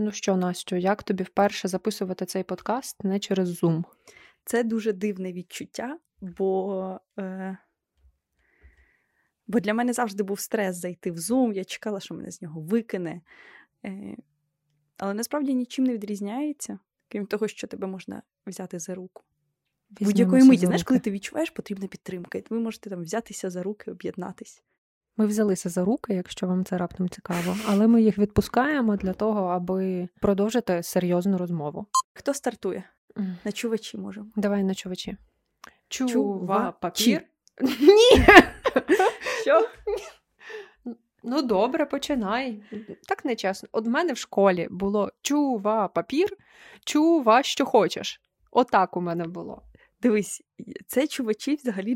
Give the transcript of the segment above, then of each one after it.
Ну що, Настю, як тобі вперше записувати цей подкаст не через Zoom? Це дуже дивне відчуття, бо для мене завжди був стрес зайти в Zoom, я чекала, що мене з нього викине. Але насправді нічим не відрізняється, крім того, що тебе можна взяти за руку. Будь-якої миті. Знаєш, коли ти відчуваєш, потрібна підтримка. І ви можете там взятися за руки, об'єднатись. Ми взялися за руки, якщо вам це раптом цікаво. Але ми їх відпускаємо для того, аби продовжити серйозну розмову. Хто стартує? Начувачі можемо. Давай начувачі. Чува-папір? Ні! Що? Ну добре, починай. Так нечесно. От в мене в школі було чува-папір, чува-що хочеш. Отак у мене було. Дивись, це чувачі взагалі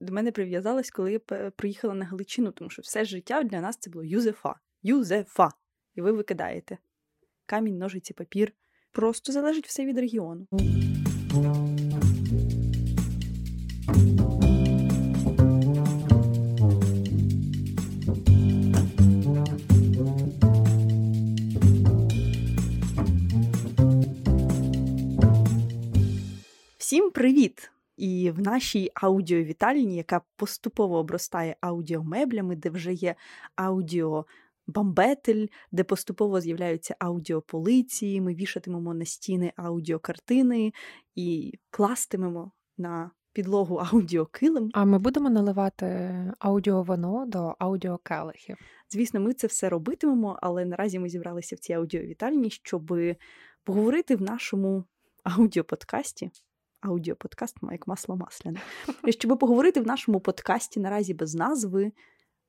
до мене прив'язалось, коли я приїхала на Галичину, тому що все життя для нас це було Юзефа. Юзефа. І ви викидаєте. Камінь, ножиці, папір. Просто залежить все від регіону. Всім привіт! І в нашій аудіовітальні, яка поступово обростає аудіомеблями, де вже є аудіобамбетель, де поступово з'являються аудіополиці, ми вішатимемо на стіни аудіокартини і кластимемо на підлогу аудіокилим. А ми будемо наливати аудіовино до аудіокелихів. Звісно, ми це все робитимемо, але наразі ми зібралися в цій аудіовітальні, щоб поговорити в нашому аудіоподкасті. Аудіоподкаст як масло масляне. Щоб поговорити в нашому подкасті наразі без назви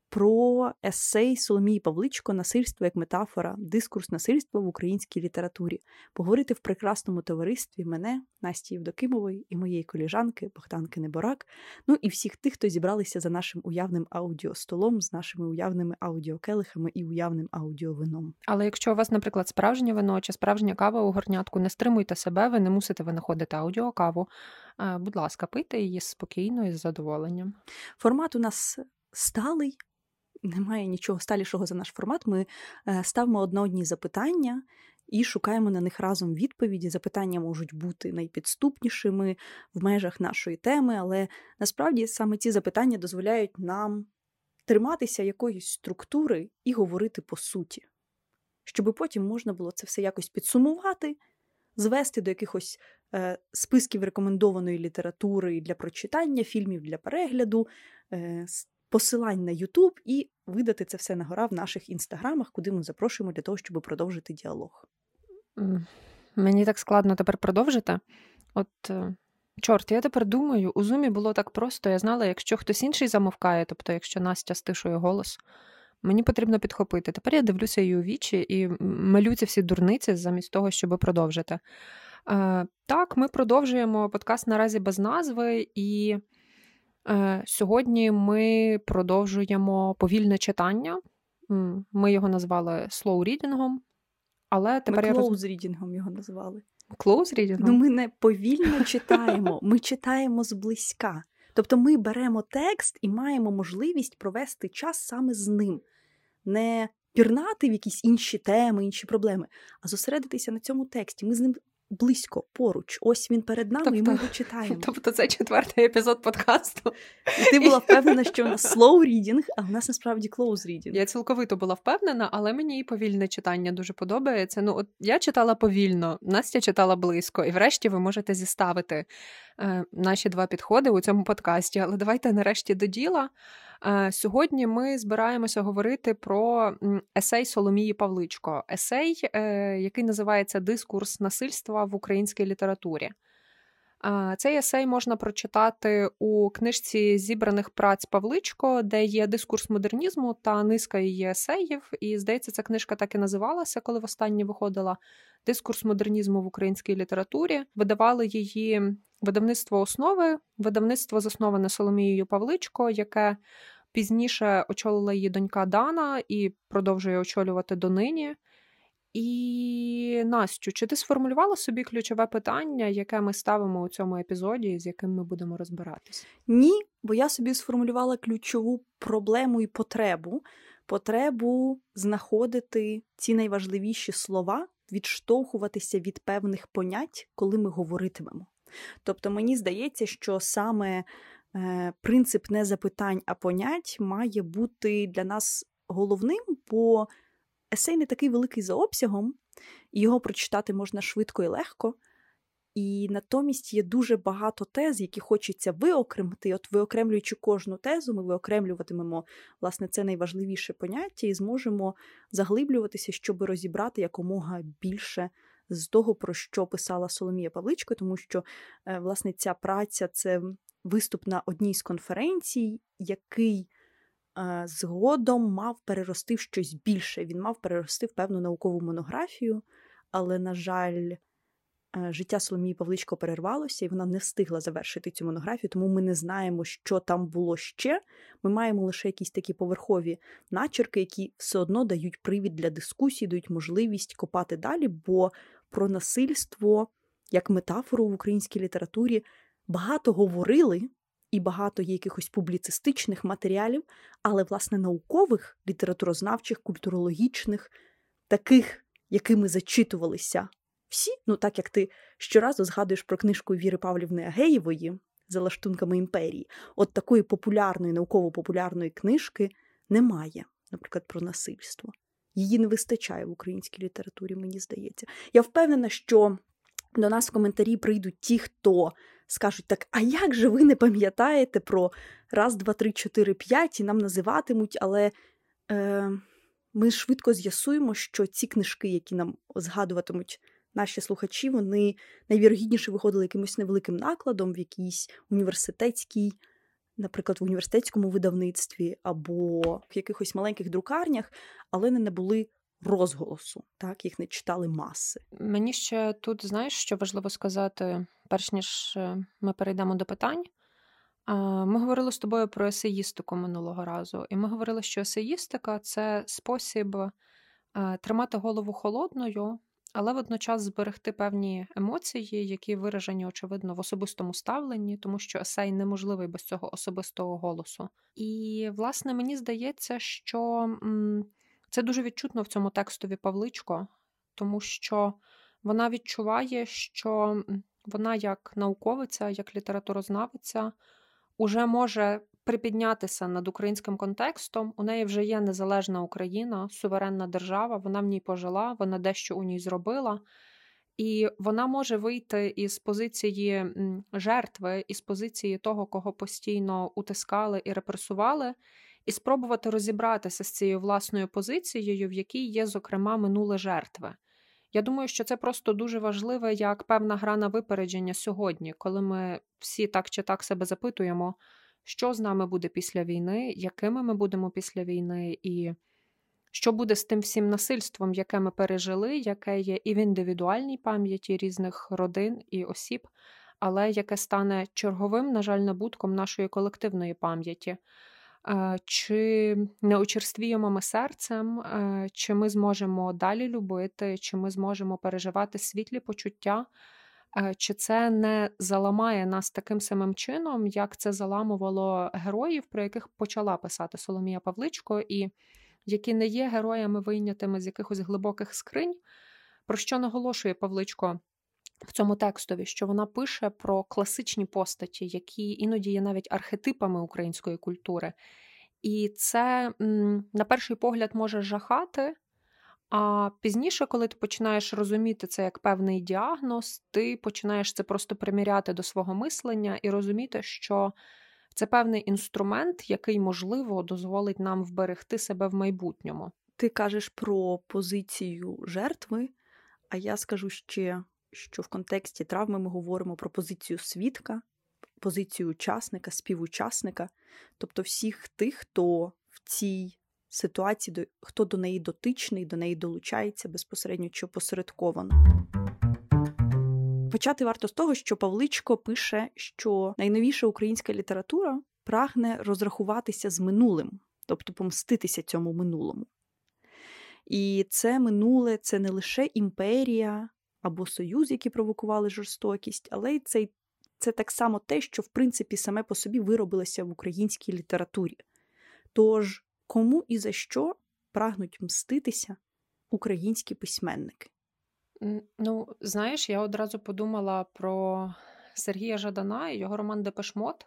про есей Соломії Павличко «Насильство як метафора. Дискурс насильства в українській літературі». Поговорити в прекрасному товаристві мене, Насті Євдокимової, і моєї коліжанки Богданки Неборак, ну і всіх тих, хто зібралися за нашим уявним аудіостолом, з нашими уявними аудіокелихами і уявним аудіовином. Але якщо у вас, наприклад, справжнє вино чи справжня кава у горнятку, не стримуйте себе, ви не мусите винаходити аудіокаву. Будь ласка, пийте її спокійно і з задоволенням. Формат у нас сталий. Немає нічого сталішого за наш формат. Ми ставимо одні запитання і шукаємо на них разом відповіді. Запитання можуть бути найпідступнішими в межах нашої теми, але насправді саме ці запитання дозволяють нам триматися якоїсь структури і говорити по суті. Щоби потім можна було це все якось підсумувати, звести до якихось списків рекомендованої літератури для прочитання, фільмів для перегляду, посилань на YouTube і видати це все нагора в наших інстаграмах, куди ми запрошуємо для того, щоб продовжити діалог. Мені так складно тепер продовжити. Чорт, я тепер думаю, у Зумі було так просто. Я знала, якщо хтось інший замовкає, тобто якщо Настя стишує голос, мені потрібно підхопити. Тепер я дивлюся її у вічі і малю ці всі дурниці замість того, щоб продовжити. Так, ми продовжуємо подкаст наразі без назви і... Сьогодні ми продовжуємо повільне читання. Ми його назвали slow reading, але тепер ми close reading його назвали. Close reading? Ну, ми не повільно читаємо, ми читаємо зблизька. Тобто ми беремо текст і маємо можливість провести час саме з ним. Не пірнати в якісь інші теми, інші проблеми, а зосередитися на цьому тексті. Ми з ним близько, поруч. Ось він перед нами, тобто, і ми його читаємо. Тобто це 4-й епізод подкасту. І ти була впевнена, що у нас slow reading, а в нас насправді close reading. Я цілковито була впевнена, але мені і повільне читання дуже подобається. Ну, от я читала повільно, Настя читала близько. І врешті ви можете зіставити наші два підходи у цьому подкасті. Але давайте нарешті до діла. Сьогодні ми збираємося говорити про есей Соломії Павличко. Есей, який називається «Дискурс насильства в українській літературі». Цей есей можна прочитати у книжці зібраних праць Павличко, де є дискурс модернізму та низка її есеїв. І, здається, ця книжка так і називалася, коли востаннє виходила. «Дискурс модернізму в українській літературі». Видавали її видавництво «Основи», видавництво, засноване Соломією Павличко, яке пізніше очолила її донька Дана і продовжує очолювати донині. І, Настю, чи ти сформулювала собі ключове питання, яке ми ставимо у цьому епізоді, з яким ми будемо розбиратись? Ні, бо я собі сформулювала ключову проблему і потребу. Потребу знаходити ці найважливіші слова, відштовхуватися від певних понять, коли ми говоритимемо. Тобто мені здається, що саме принцип не запитань, а понять має бути для нас головним, бо есей не такий великий за обсягом, його прочитати можна швидко і легко, і натомість є дуже багато тез, які хочеться виокремити. От виокремлюючи кожну тезу, ми виокремлюватимемо, власне, це найважливіше поняття і зможемо заглиблюватися, щоб розібрати якомога більше з того, про що писала Соломія Павличко, тому що, власне, ця праця – це виступ на одній з конференцій, який згодом мав перерости в щось більше. Він мав перерости в певну наукову монографію, але, на жаль, життя Соломії Павличко перервалося, і вона не встигла завершити цю монографію, тому ми не знаємо, що там було ще. Ми маємо лише якісь такі поверхові начерки, які все одно дають привід для дискусії, дають можливість копати далі, бо про насильство, як метафору в українській літературі, багато говорили, і багато є якихось публіцистичних матеріалів, але, власне, наукових, літературознавчих, культурологічних, таких, якими зачитувалися всі, ну так як ти щоразу згадуєш про книжку Віри Павлівни Агеєвої «За лаштунками імперії», от такої популярної, науково-популярної книжки немає, наприклад, про насильство. Її не вистачає в українській літературі, мені здається. Я впевнена, що до нас в коментарі прийдуть ті, хто скажуть так, а як же ви не пам'ятаєте про раз, два, три, чотири, п'ять, і нам називатимуть, але ми швидко з'ясуємо, що ці книжки, які нам згадуватимуть наші слухачі, вони найвірогідніше виходили якимось невеликим накладом в якійсь університетській, наприклад, в університетському видавництві або в якихось маленьких друкарнях, але не набули розголосу, так, їх не читали маси. Мені ще тут, знаєш, що важливо сказати, перш ніж ми перейдемо до питань. Ми говорили з тобою про есеїстику минулого разу, і ми говорили, що есеїстика – це спосіб тримати голову холодною, але водночас зберегти певні емоції, які виражені, очевидно, в особистому ставленні, тому що есей неможливий без цього особистого голосу. І, власне, мені здається, що це дуже відчутно в цьому текстові Павличко, тому що вона відчуває, що вона як науковиця, як літературознавиця уже може припіднятися над українським контекстом. У неї вже є незалежна Україна, суверенна держава, вона в ній пожила, вона дещо у ній зробила. І вона може вийти із позиції жертви, із позиції того, кого постійно утискали і репресували, і спробувати розібратися з цією власною позицією, в якій є, зокрема, минуле жертви. Я думаю, що це просто дуже важливе, як певна гра на випередження сьогодні, коли ми всі так чи так себе запитуємо, що з нами буде після війни, якими ми будемо після війни, і що буде з тим всім насильством, яке ми пережили, яке є і в індивідуальній пам'яті різних родин і осіб, але яке стане черговим, на жаль, набутком нашої колективної пам'яті. Чи не очерствіємо ми серцем, чи ми зможемо далі любити, чи ми зможемо переживати світлі почуття, чи це не заламає нас таким самим чином, як це заламувало героїв, про яких почала писати Соломія Павличко, і які не є героями вийнятими з якихось глибоких скринь, про що наголошує Павличко в цьому текстові, що вона пише про класичні постаті, які іноді є навіть архетипами української культури. І це, на перший погляд, може жахати, а пізніше, коли ти починаєш розуміти це як певний діагноз, ти починаєш це просто приміряти до свого мислення і розуміти, що це певний інструмент, який, можливо, дозволить нам вберегти себе в майбутньому. Ти кажеш про позицію жертви, а я скажу ще, що в контексті травми ми говоримо про позицію свідка, позицію учасника, співучасника, тобто всіх тих, хто в цій ситуації, хто до неї дотичний, до неї долучається безпосередньо чи опосередковано. Почати варто з того, що Павличко пише, що найновіша українська література прагне розрахуватися з минулим, тобто помститися цьому минулому. І це минуле – це не лише імперія або союз, які провокували жорстокість, але й це так само те, що, в принципі, саме по собі виробилося в українській літературі. Тож, кому і за що прагнуть мститися українські письменники? Ну, знаєш, я одразу подумала про Сергія Жадана і його роман «Депешмот».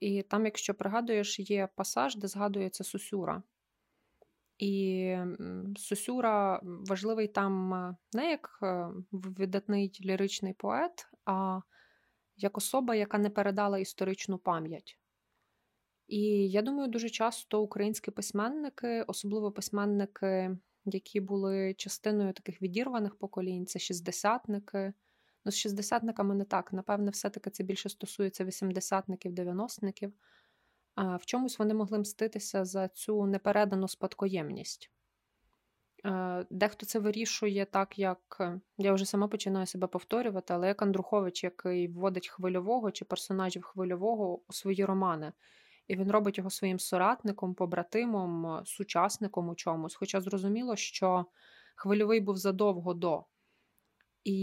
І там, якщо пригадуєш, є пасаж, де згадується Сусюра. І Сусюра важливий там не як видатний ліричний поет, а як особа, яка не передала історичну пам'ять. І я думаю, дуже часто українські письменники, особливо письменники, які були частиною таких відірваних поколінь, це шістдесятники. Ну, з шістдесятниками не так, напевне, все-таки це більше стосується вісімдесятників, дев'яностників. В чомусь вони могли мститися за цю непередану спадкоємність. Дехто це вирішує так, як... Я вже сама починаю себе повторювати, але як Андрухович, який вводить Хвильового чи персонажів Хвильового у свої романи. І він робить його своїм соратником, побратимом, сучасником у чомусь. Хоча зрозуміло, що Хвильовий був задовго до. І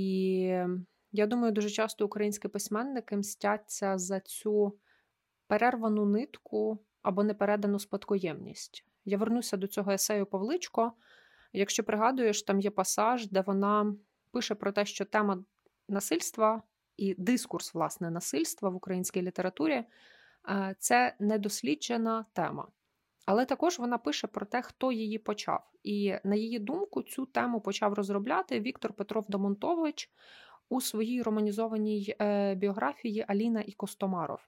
я думаю, дуже часто українські письменники мстяться за цю перервану нитку або непередану спадкоємність. Я вернуся до цього есею Павличко. Якщо пригадуєш, там є пасаж, де вона пише про те, що тема насильства і дискурс, власне, насильства в українській літературі – це недосліджена тема. Але також вона пише про те, хто її почав. І, на її думку, цю тему почав розробляти Віктор Петров Домонтович у своїй романізованій біографії «Аліна і Костомаров».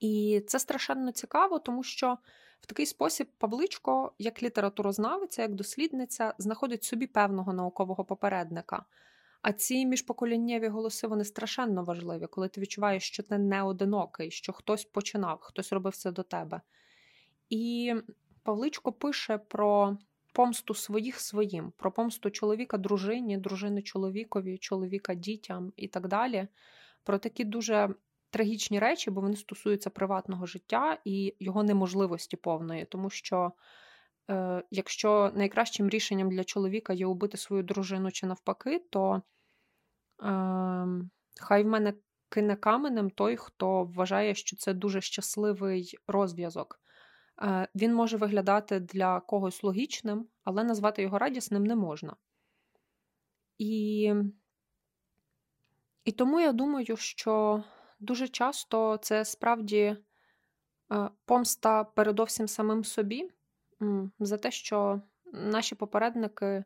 І це страшенно цікаво, тому що в такий спосіб Павличко, як літературознавиця, як дослідниця, знаходить собі певного наукового попередника. А ці міжпоколіннєві голоси, вони страшенно важливі, коли ти відчуваєш, що ти не одинокий, що хтось починав, хтось робив це до тебе. І Павличко пише про помсту своїх своїм, про помсту чоловіка дружині, дружини чоловікові, чоловіка дітям і так далі. Про такі дуже трагічні речі, бо вони стосуються приватного життя і його неможливості повної. Тому що якщо найкращим рішенням для чоловіка є убити свою дружину чи навпаки, то хай в мене кине каменем той, хто вважає, що це дуже щасливий розв'язок. Він може виглядати для когось логічним, але назвати його радісним не можна. І тому я думаю, що дуже часто це справді помста передовсім самим собі за те, що наші попередники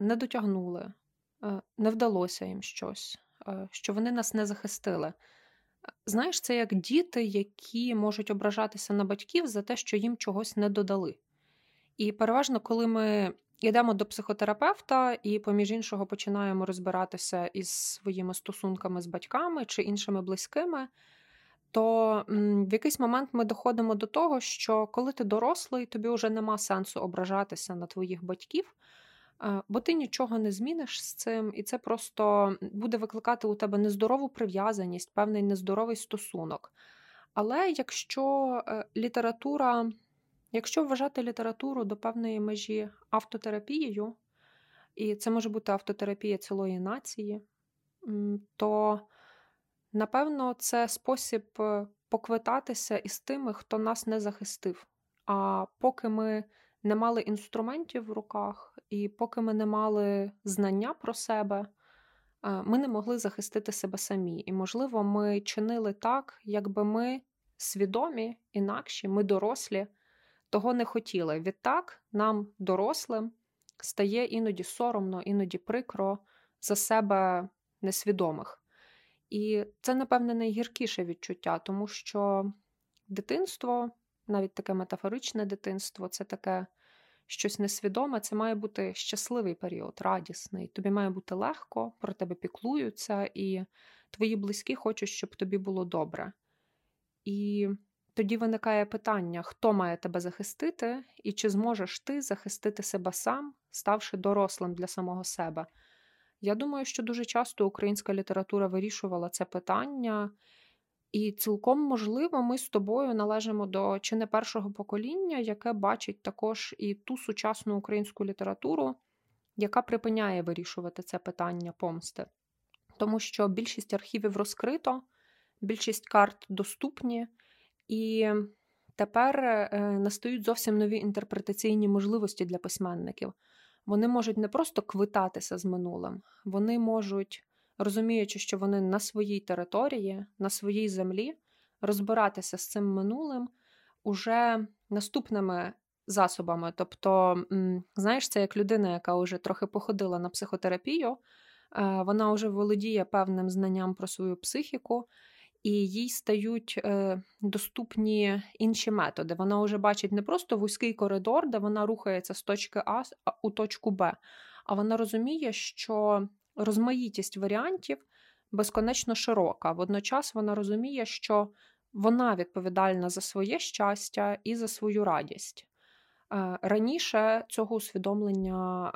не дотягнули, не вдалося їм щось, що вони нас не захистили. Знаєш, це як діти, які можуть ображатися на батьків за те, що їм чогось не додали. І переважно, коли ми йдемо до психотерапевта і, поміж іншого, починаємо розбиратися із своїми стосунками з батьками чи іншими близькими, то в якийсь момент ми доходимо до того, що коли ти дорослий, тобі вже нема сенсу ображатися на твоїх батьків, бо ти нічого не зміниш з цим, і це просто буде викликати у тебе нездорову прив'язаність, певний нездоровий стосунок. Але якщо література, якщо вважати літературу до певної межі автотерапією, і це може бути автотерапія цілої нації, то, напевно, це спосіб поквитатися із тими, хто нас не захистив. А поки ми не мали інструментів в руках, і поки ми не мали знання про себе, ми не могли захистити себе самі. І, можливо, ми чинили так, якби ми свідомі, інакші, ми дорослі, того не хотіли. Відтак нам, дорослим, стає іноді соромно, іноді прикро за себе несвідомих. І це, напевне, найгіркіше відчуття, тому що дитинство, навіть таке метафоричне дитинство, це таке щось несвідоме, це має бути щасливий період, радісний. Тобі має бути легко, про тебе піклуються, і твої близькі хочуть, щоб тобі було добре. І тоді виникає питання, хто має тебе захистити, і чи зможеш ти захистити себе сам, ставши дорослим для самого себе. Я думаю, що дуже часто українська література вирішувала це питання, і цілком можливо ми з тобою належимо до чи не першого покоління, яке бачить також і ту сучасну українську літературу, яка припиняє вирішувати це питання помсти. Тому що більшість архівів розкрито, більшість карт доступні, і тепер настають зовсім нові інтерпретаційні можливості для письменників. вони можуть не просто квитатися з минулим, вони можуть, розуміючи, що вони на своїй території, на своїй землі, розбиратися з цим минулим уже наступними засобами. Тобто, знаєш, це як людина, яка вже трохи походила на психотерапію, вона вже володіє певним знанням про свою психіку, і їй стають доступні інші методи. Вона вже бачить не просто вузький коридор, де вона рухається з точки А у точку Б, а вона розуміє, що розмаїтість варіантів безконечно широка. Водночас вона розуміє, що вона відповідальна за своє щастя і за свою радість. Раніше цього усвідомлення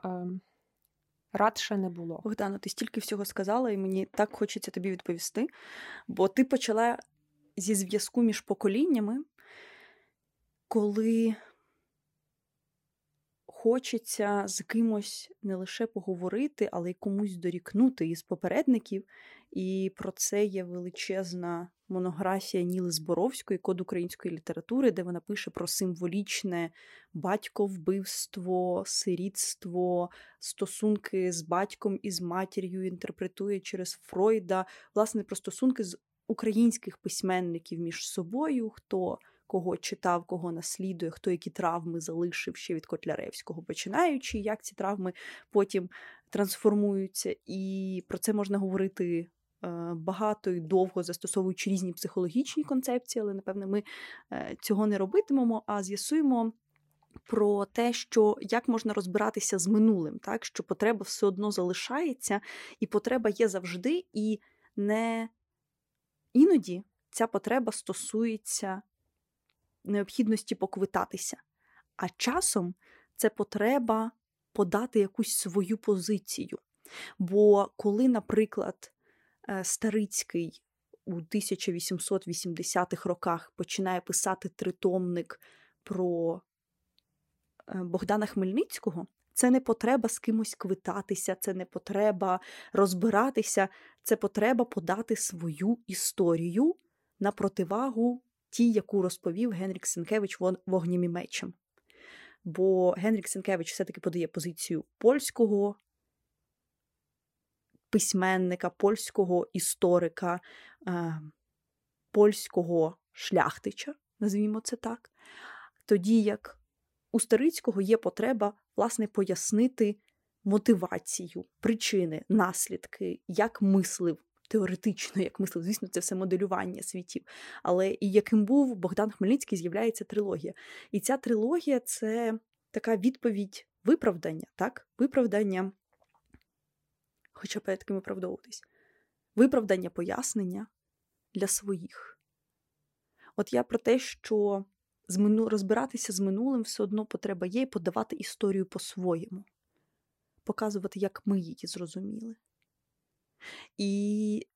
радше не було. Богдана, ти стільки всього сказала, і мені так хочеться тобі відповісти, бо ти почала зі зв'язку між поколіннями, коли хочеться з кимось не лише поговорити, але й комусь дорікнути із попередників. І про це є величезна монографія Ніли Зборовської «Код української літератури», де вона пише про символічне батьковбивство, сирітство, стосунки з батьком і з матір'ю, інтерпретує через Фройда, власне, про стосунки з українських письменників між собою, хто кого читав, кого наслідує, хто які травми залишив ще від Котляревського починаючи, як ці травми потім трансформуються. І про це можна говорити багато і довго, застосовуючи різні психологічні концепції, але, напевно, ми цього не робитимемо, а з'ясуємо про те, що як можна розбиратися з минулим, так? Що потреба все одно залишається, і потреба є завжди, і не іноді ця потреба стосується необхідності поквитатися. А часом це потреба подати якусь свою позицію. Бо коли, наприклад, Старицький у 1880-х роках починає писати тритомник про Богдана Хмельницького, це не потреба з кимось квитатися, це не потреба розбиратися, це потреба подати свою історію на противагу тій, яку розповів Генрік Сенкевич «Вогнем і мечем». Бо Генрік Сенкевич все-таки подає позицію польського письменника, польського історика, польського шляхтича, назвімо це так. Тоді як у Старицького є потреба, власне, пояснити мотивацію, причини, наслідки, як мислив, теоретично, як мислив, звісно, це все моделювання світів, але і яким був Богдан Хмельницький, з'являється трилогія. І ця трилогія – це така відповідь виправдання, так? Виправдання, хоча перед ким виправдовуватись, виправдання пояснення для своїх. От я про те, що розбиратися з минулим все одно потреба є, і подавати історію по-своєму. Показувати, як ми її зрозуміли. І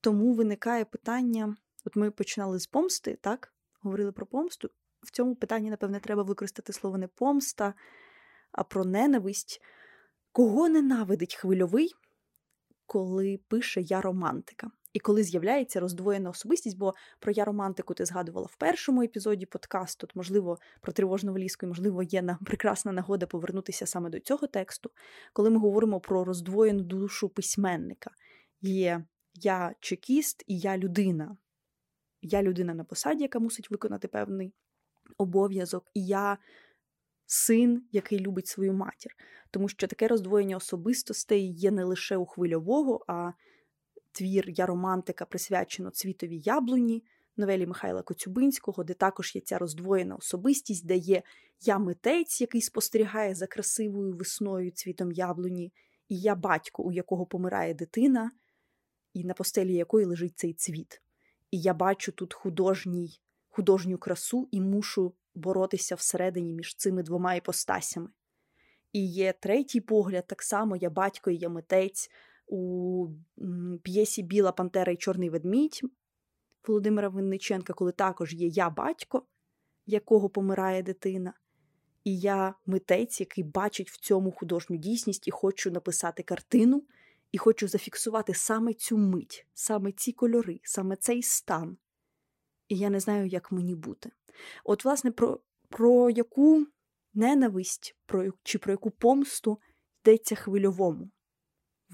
тому виникає питання, от ми починали з помсти, так? Говорили про помсту. В цьому питанні, напевне, треба використати слово не помста, а про ненависть. Кого ненавидить Хвильовий, коли пише «Я романтика»? І коли з'являється роздвоєна особистість, бо про «Я романтику» ти згадувала в першому епізоді подкасту, от, можливо, про «Тривожну валізку», і, можливо, є прекрасна нагода повернутися саме до цього тексту, коли ми говоримо про роздвоєну душу письменника. Є «я чекіст» і «я людина». Я людина на посаді, яка мусить виконати певний обов'язок, і я син, який любить свою матір. Тому що таке роздвоєння особистостей є не лише у Хвильового, а твір «Я романтика» присвячено «Цвітові яблуні», новелі Михайла Коцюбинського, де також є ця роздвоєна особистість, де є «я митець», який спостерігає за красивою весною цвітом яблуні, і «я батько», у якого помирає дитина, і на постелі якої лежить цей цвіт. І я бачу тут художню красу і мушу боротися всередині між цими двома іпостасями. І є третій погляд, так само «я батько» і «я митець», у п'єсі «Біла пантера і чорний ведмідь» Володимира Винниченка, коли також є «я батько», якого помирає дитина, і «я митець», який бачить в цьому художню дійсність і хочу написати картину, і хочу зафіксувати саме цю мить, саме ці кольори, саме цей стан. І я не знаю, як мені бути. От, власне, про яку ненависть, про яку помсту здається Хвильовому?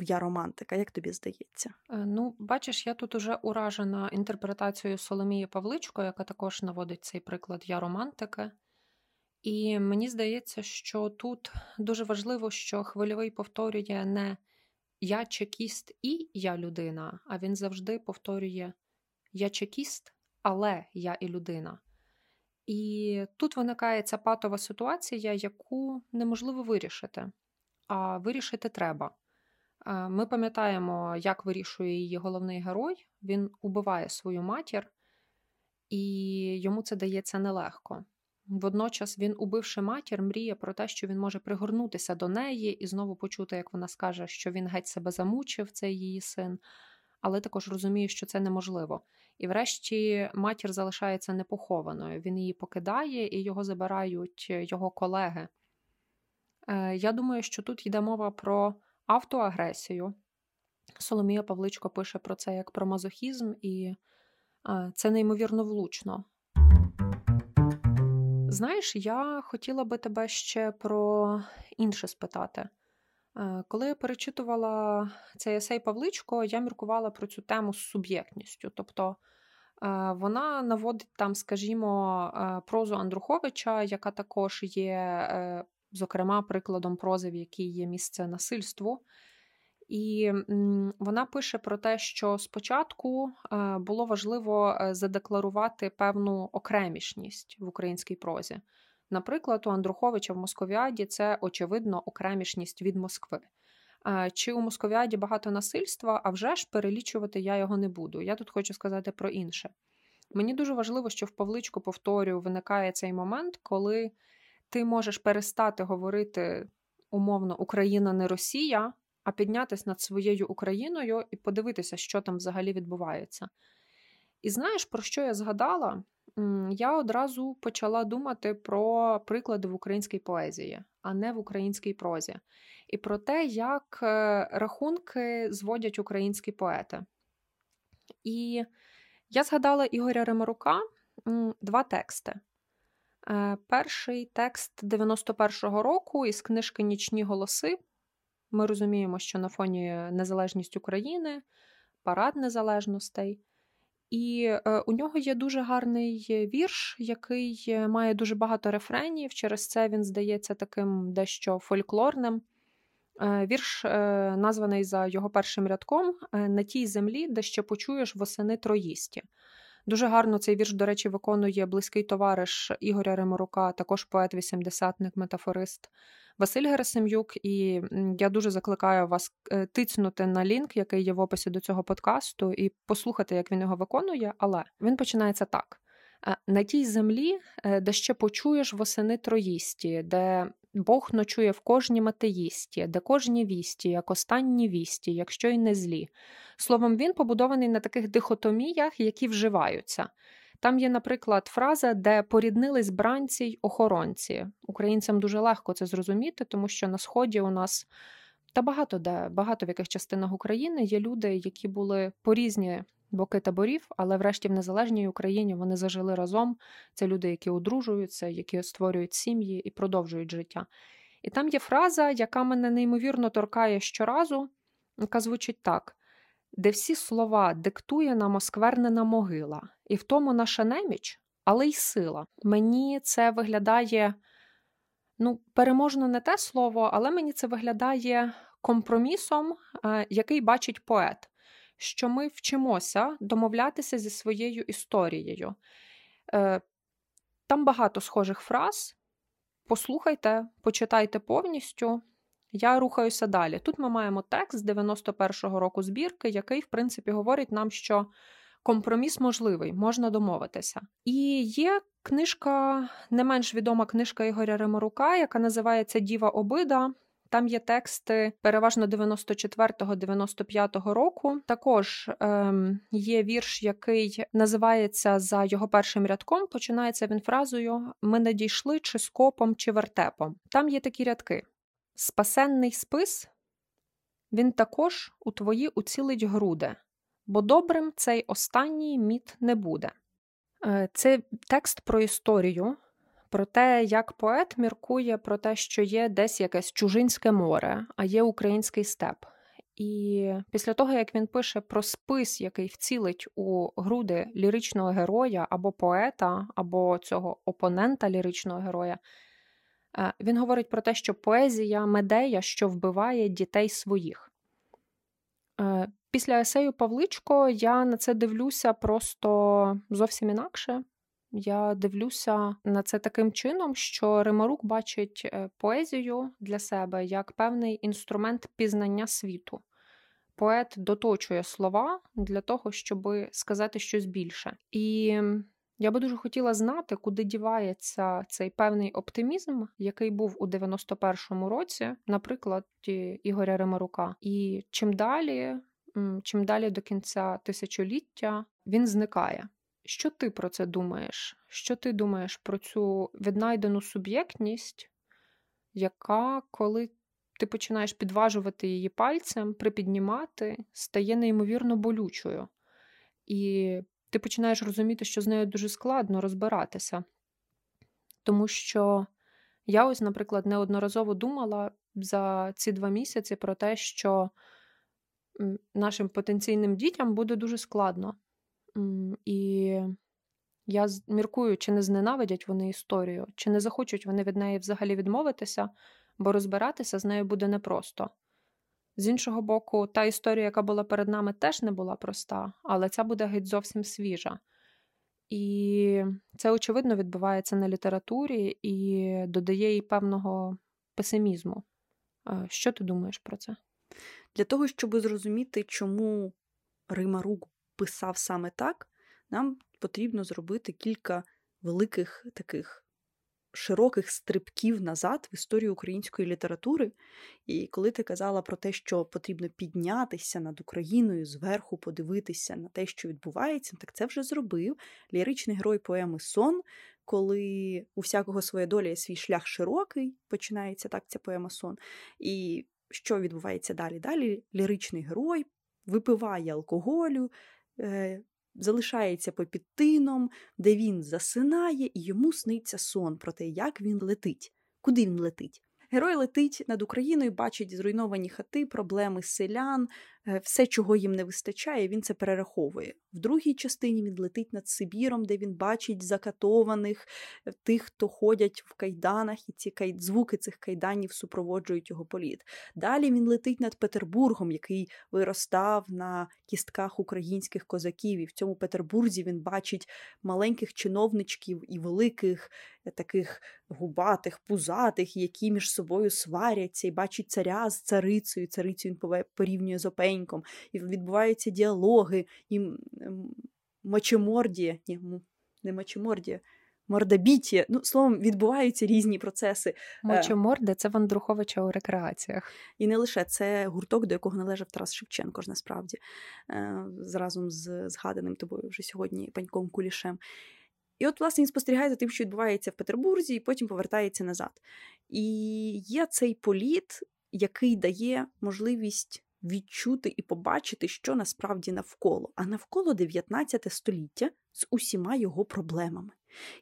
Я романтика, як тобі здається? Ну, бачиш, я тут уже уражена інтерпретацією Соломії Павличко, яка також наводить цей приклад «Я романтика». І мені здається, що тут дуже важливо, що Хвильовий повторює не «я чекіст і я людина», а він завжди повторює «я чекіст, але я і людина». І тут виникає ця патова ситуація, яку неможливо вирішити, а вирішити треба. Ми пам'ятаємо, як вирішує її головний герой. Він убиває свою матір, і йому це дається нелегко. Водночас він, убивши матір, мріє про те, що він може пригорнутися до неї і знову почути, як вона скаже, що він геть себе замучив, цей її син, але також розуміє, що це неможливо. І врешті матір залишається непохованою. Він її покидає, і його забирають його колеги. Я думаю, що тут йде мова про автоагресію. Соломія Павличко пише про це як про мазохізм, і це неймовірно влучно. Знаєш, я хотіла би тебе ще про інше спитати. Коли я перечитувала цей есей Павличко, я міркувала про цю тему з суб'єктністю. Тобто вона наводить там, скажімо, прозу Андруховича, яка також є, зокрема, прикладом прози, в якій є місце насильству. І вона пише про те, що спочатку було важливо задекларувати певну окремішність в українській прозі. Наприклад, у Андруховича в «Московіаді» це, очевидно, окремішність від Москви. Чи у «Московіаді» багато насильства, а вже ж перелічувати я його не буду. Я тут хочу сказати про інше. Мені дуже важливо, що в Павличку, повторюю, виникає цей момент, коли ти можеш перестати говорити, умовно, «Україна не Росія», а піднятися над своєю Україною і подивитися, що там взагалі відбувається. І знаєш, про що я згадала? Я одразу почала думати про приклади в українській поезії, а не в українській прозі. І про те, як рахунки зводять українські поети. І я згадала Ігоря Римарука два тексти. Перший текст 91-го року із книжки «Нічні голоси». Ми розуміємо, що на фоні незалежність України, парад незалежностей. І у нього є дуже гарний вірш, який має дуже багато рефренів, через це він здається таким дещо фольклорним. Вірш названий за його першим рядком «На тій землі, де ще почуєш восени троїсті». Дуже гарно цей вірш, до речі, виконує близький товариш Ігоря Римарука, також поет-вісімдесятник, метафорист Василь Герасим'юк. І я дуже закликаю вас тицнути на лінк, який є в описі до цього подкасту, і послухати, як він його виконує. Але він починається так. «На тій землі, де ще почуєш восени троїсті, де Бог ночує в кожній матеїсті, де кожні вісті, як останні вісті, якщо й не злі». Словом, він побудований на таких дихотоміях, які вживаються. Там є, наприклад, фраза, де поріднились бранці й охоронці. Українцям дуже легко це зрозуміти, тому що на Сході у нас, та багато де, багато в яких частинах України є люди, які були по різні боки таборів, але врешті в незалежній Україні вони зажили разом. Це люди, які одружуються, які створюють сім'ї і продовжують життя. І там є фраза, яка мене неймовірно торкає щоразу, яка звучить так. «Де всі слова диктує нам осквернена могила, і в тому наша неміч, але й сила». Мені це виглядає, ну, переможно не те слово, але мені це виглядає компромісом, який бачить поет. Що ми вчимося домовлятися зі своєю історією. Там багато схожих фраз. Послухайте, почитайте повністю. Я рухаюся далі. Тут ми маємо текст з 91-го року збірки, який, в принципі, говорить нам, що компроміс можливий, можна домовитися. І є книжка, не менш відома книжка Ігоря Римарука, яка називається «Діва обида». Там є тексти переважно 94-95 року. Також є вірш, який називається за його першим рядком, починається він фразою «Ми не дійшли чи скопом, чи вертепом». Там є такі рядки. «Спасенний спис, він також у твої уцілить груди, бо добрим цей останній міт не буде». Це текст про історію, про те, як поет міркує про те, що є десь якесь чужинське море, а є український степ. І після того, як він пише про спис, який вцілить у груди ліричного героя або поета, або цього опонента ліричного героя, він говорить про те, що поезія – медея, що вбиває дітей своїх. Після есею Павличко я на це дивлюся просто зовсім інакше. Я дивлюся на це таким чином, що Римарук бачить поезію для себе як певний інструмент пізнання світу. Поет доточує слова для того, щоб сказати щось більше. І я би дуже хотіла знати, куди дівається цей певний оптимізм, який був у 91-му році, наприклад, Ігоря Римарука. І чим далі до кінця тисячоліття він зникає. Що ти про це думаєш? Що ти думаєш про цю віднайдену суб'єктність, яка, коли ти починаєш підважувати її пальцем, припіднімати, стає неймовірно болючою. І ти починаєш розуміти, що з нею дуже складно розбиратися. Тому що я ось, наприклад, неодноразово думала за ці 2 місяці про те, що нашим потенційним дітям буде дуже складно. І я міркую, чи не зненавидять вони історію, чи не захочуть вони від неї взагалі відмовитися, бо розбиратися з нею буде непросто. З іншого боку, та історія, яка була перед нами, теж не була проста, але ця буде геть зовсім свіжа. І це, очевидно, відбувається на літературі і додає їй певного песимізму. Що ти думаєш про це? Для того, щоб зрозуміти, чому Римарук писав саме так, нам потрібно зробити кілька великих таких широких стрибків назад в історію української літератури. І коли ти казала про те, що потрібно піднятися над Україною, зверху подивитися на те, що відбувається, так це вже зробив ліричний герой поеми «Сон», коли у всякого своя доля, свій шлях широкий, починається так ця поема «Сон». І що відбувається далі? Далі ліричний герой випиває алкоголю, залишається попід тином, де він засинає, і йому сниться сон про те, як він летить. Куди він летить? Герой летить над Україною, бачить зруйновані хати, проблеми селян, все, чого їм не вистачає, він це перераховує. В другій частині він летить над Сибіром, де він бачить закатованих, тих, хто ходять в кайданах, і ці звуки цих кайданів супроводжують його політ. Далі він летить над Петербургом, який виростав на кістках українських козаків, і в цьому Петербурзі він бачить маленьких чиновничків і великих, таких губатих, пузатих, які між собою сваряться, і бачить царя з царицею, царицю він порівнює з Опенькою. І відбуваються діалоги, і мочемордія, мордобіття, словом, відбуваються різні процеси. Мочеморда – це в Андруховича у рекреаціях. І не лише, це гурток, до якого належав Тарас Шевченко ж насправді, разом з згаданим тобою вже сьогодні паньком Кулішем. І от, власне, він спостерігає за тим, що відбувається в Петербурзі, і потім повертається назад. І є цей політ, який дає можливість відчути і побачити, що насправді навколо. А навколо 19 століття з усіма його проблемами.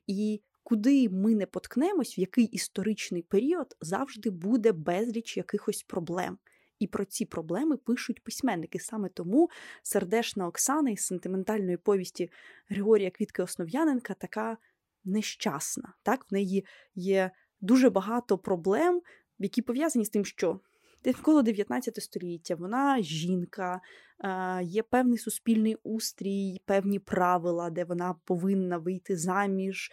І куди ми не поткнемось, в який історичний період, завжди буде безліч якихось проблем. І про ці проблеми пишуть письменники. Саме тому «Сердешна Оксана» із сентиментальної повісті Григорія Квітки-Основ'яненка така нещасна. Так, в неї є дуже багато проблем, які пов'язані з тим, що навколо 19 століття, вона жінка, є певний суспільний устрій, певні правила, де вона повинна вийти заміж,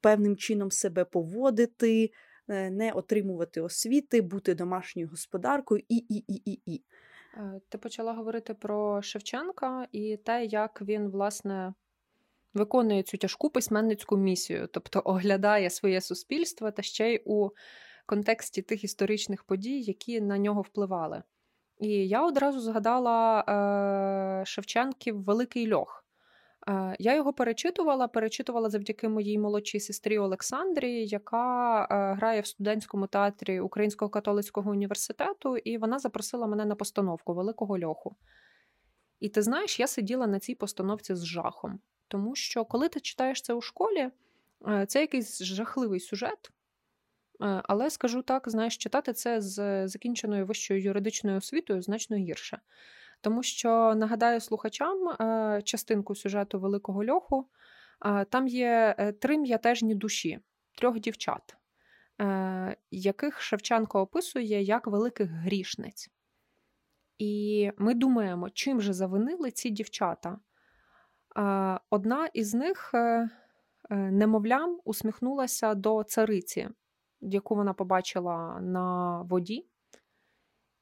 певним чином себе поводити, не отримувати освіти, бути домашньою господаркою і. Ти почала говорити про Шевченка і те, як він, власне, виконує цю тяжку письменницьку місію, тобто оглядає своє суспільство та ще й у контексті тих історичних подій, які на нього впливали. І я одразу згадала Шевченків «Великий льох». Я його перечитувала завдяки моїй молодшій сестрі Олександрі, яка грає в студентському театрі Українського католицького університету, і вона запросила мене на постановку «Великого льоху». І ти знаєш, я сиділа на цій постановці з жахом. Тому що, коли ти читаєш це у школі, Це якийсь жахливий сюжет, але, скажу так, знаєш, читати це з закінченою вищою юридичною освітою значно гірше. Тому що, нагадаю слухачам частинку сюжету «Великого льоху», там є три м'ятежні душі, трьох дівчат, яких Шевченко описує як великих грішниць. І ми думаємо, чим же завинили ці дівчата. Одна із них, немовлям, усміхнулася до цариці, яку вона побачила на воді.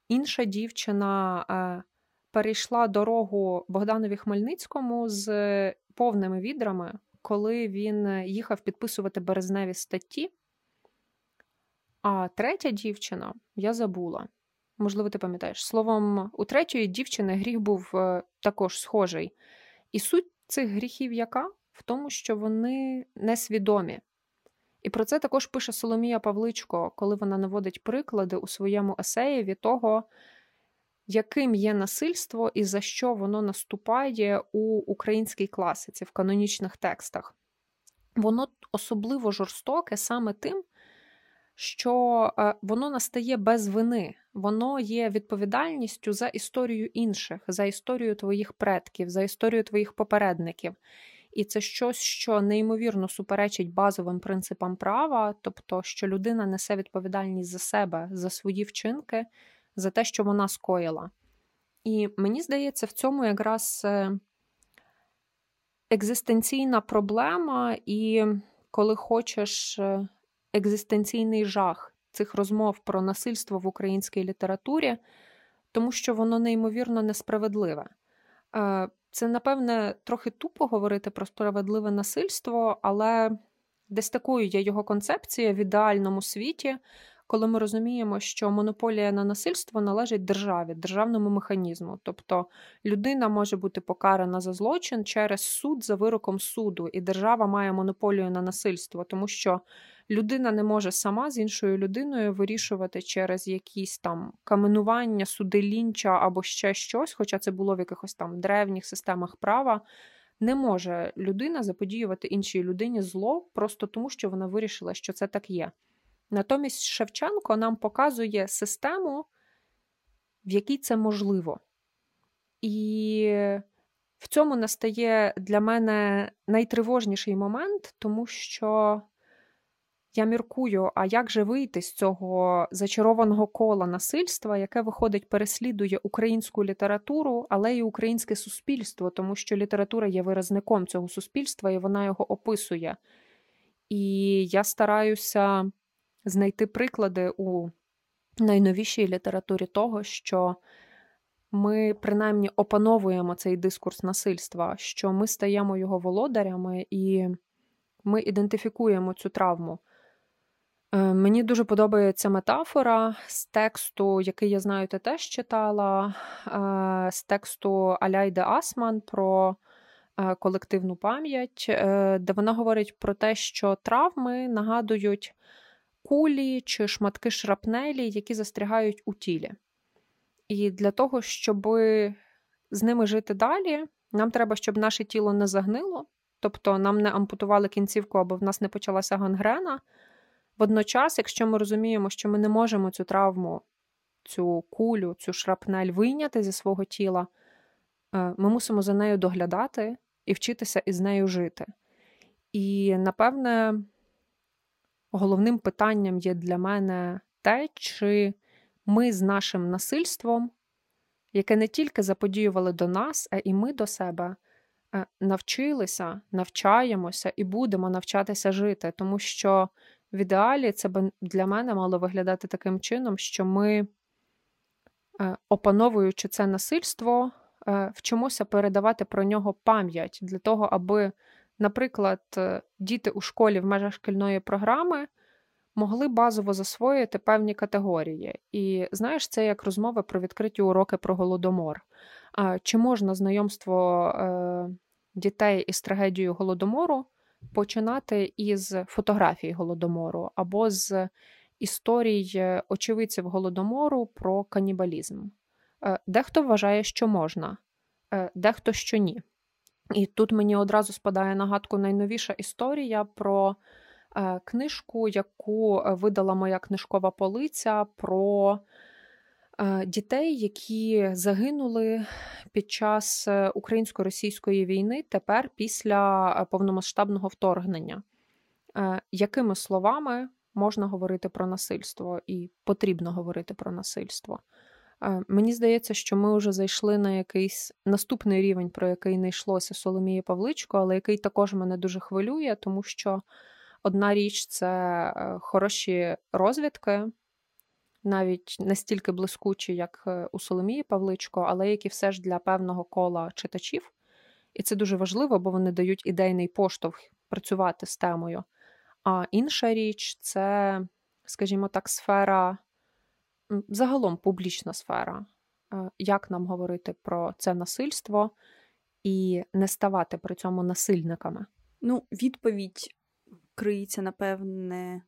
Інша дівчина перейшла дорогу Богданові Хмельницькому з повними відрами, коли він їхав підписувати березневі статті. А третя дівчина, я забула, можливо, ти пам'ятаєш, словом, у третьої дівчини гріх був також схожий. І суть цих гріхів яка? В тому, що вони несвідомі. І про це також пише Соломія Павличко, коли вона наводить приклади у своєму есеєві того, яким є насильство і за що воно наступає у українській класиці, в канонічних текстах. Воно особливо жорстоке саме тим, що воно настає без вини. Воно є відповідальністю за історію інших, за історію твоїх предків, за історію твоїх попередників. І це щось, що неймовірно суперечить базовим принципам права, тобто, що людина несе відповідальність за себе, за свої вчинки, за те, що вона скоїла. І мені здається, в цьому якраз екзистенційна проблема і, коли хочеш, екзистенційний жах цих розмов про насильство в українській літературі, тому що воно неймовірно несправедливе. Це, напевне, трохи тупо говорити про справедливе насильство, але десь такою є його концепція в ідеальному світі, коли ми розуміємо, що монополія на насильство належить державі, державному механізму. Тобто людина може бути покарана за злочин через суд за вироком суду, і держава має монополію на насильство, тому що людина не може сама з іншою людиною вирішувати через якісь там каменування, суди лінча або ще щось, хоча це було в якихось там древніх системах права. Не може людина заподіювати іншій людині зло просто тому, що вона вирішила, що це так є. Натомість Шевченко нам показує систему, в якій це можливо. І в цьому настає для мене найтривожніший момент, тому що я міркую, а як же вийти з цього зачарованого кола насильства, яке, виходить, переслідує українську літературу, але й українське суспільство, тому що література є виразником цього суспільства, і вона його описує. І я стараюся знайти приклади у найновішій літературі того, що ми, принаймні, опановуємо цей дискурс насильства, що ми стаємо його володарями і ми ідентифікуємо цю травму. Мені дуже подобається метафора з тексту, який, я знаю, ти теж читала, з тексту Аляйди Асман про колективну пам'ять, де вона говорить про те, що травми нагадують кулі чи шматки шрапнелі, які застрягають у тілі. І для того, щоб з ними жити далі, нам треба, щоб наше тіло не загнило, тобто нам не ампутували кінцівку або в нас не почалася гангрена. Водночас, якщо ми розуміємо, що ми не можемо цю травму, цю кулю, цю шрапнель вийняти зі свого тіла, ми мусимо за нею доглядати і вчитися із нею жити. І, напевне, головним питанням є для мене те, чи ми з нашим насильством, яке не тільки заподіювали до нас, а і ми до себе, навчилися, навчаємося і будемо навчатися жити. Тому що в ідеалі це для мене мало виглядати таким чином, що ми, опановуючи це насильство, вчимося передавати про нього пам'ять для того, аби, наприклад, діти у школі в межах шкільної програми могли базово засвоїти певні категорії. І, знаєш, це як розмови про відкриті уроки про Голодомор. Чи можна знайомство дітей із трагедією Голодомору починати із фотографій Голодомору або з історій очевидців Голодомору про канібалізм? Дехто вважає, що можна, дехто, що ні. І тут мені одразу спадає нагадку найновіша історія про книжку, яку видала моя книжкова полиця про дітей, які загинули під час українсько-російської війни, тепер після повномасштабного вторгнення. Якими словами можна говорити про насильство і потрібно говорити про насильство? Мені здається, що ми вже зайшли на якийсь наступний рівень, про який не йшлося Соломії Павличко, але який також мене дуже хвилює, тому що одна річ – це хороші розвідки, навіть настільки блискучі, як у Соломії Павличко, але які все ж для певного кола читачів. І це дуже важливо, бо вони дають ідейний поштовх працювати з темою. А інша річ – це, скажімо так, сфера, загалом публічна сфера. Як нам говорити про це насильство і не ставати при цьому насильниками? Ну, відповідь криється, напевне,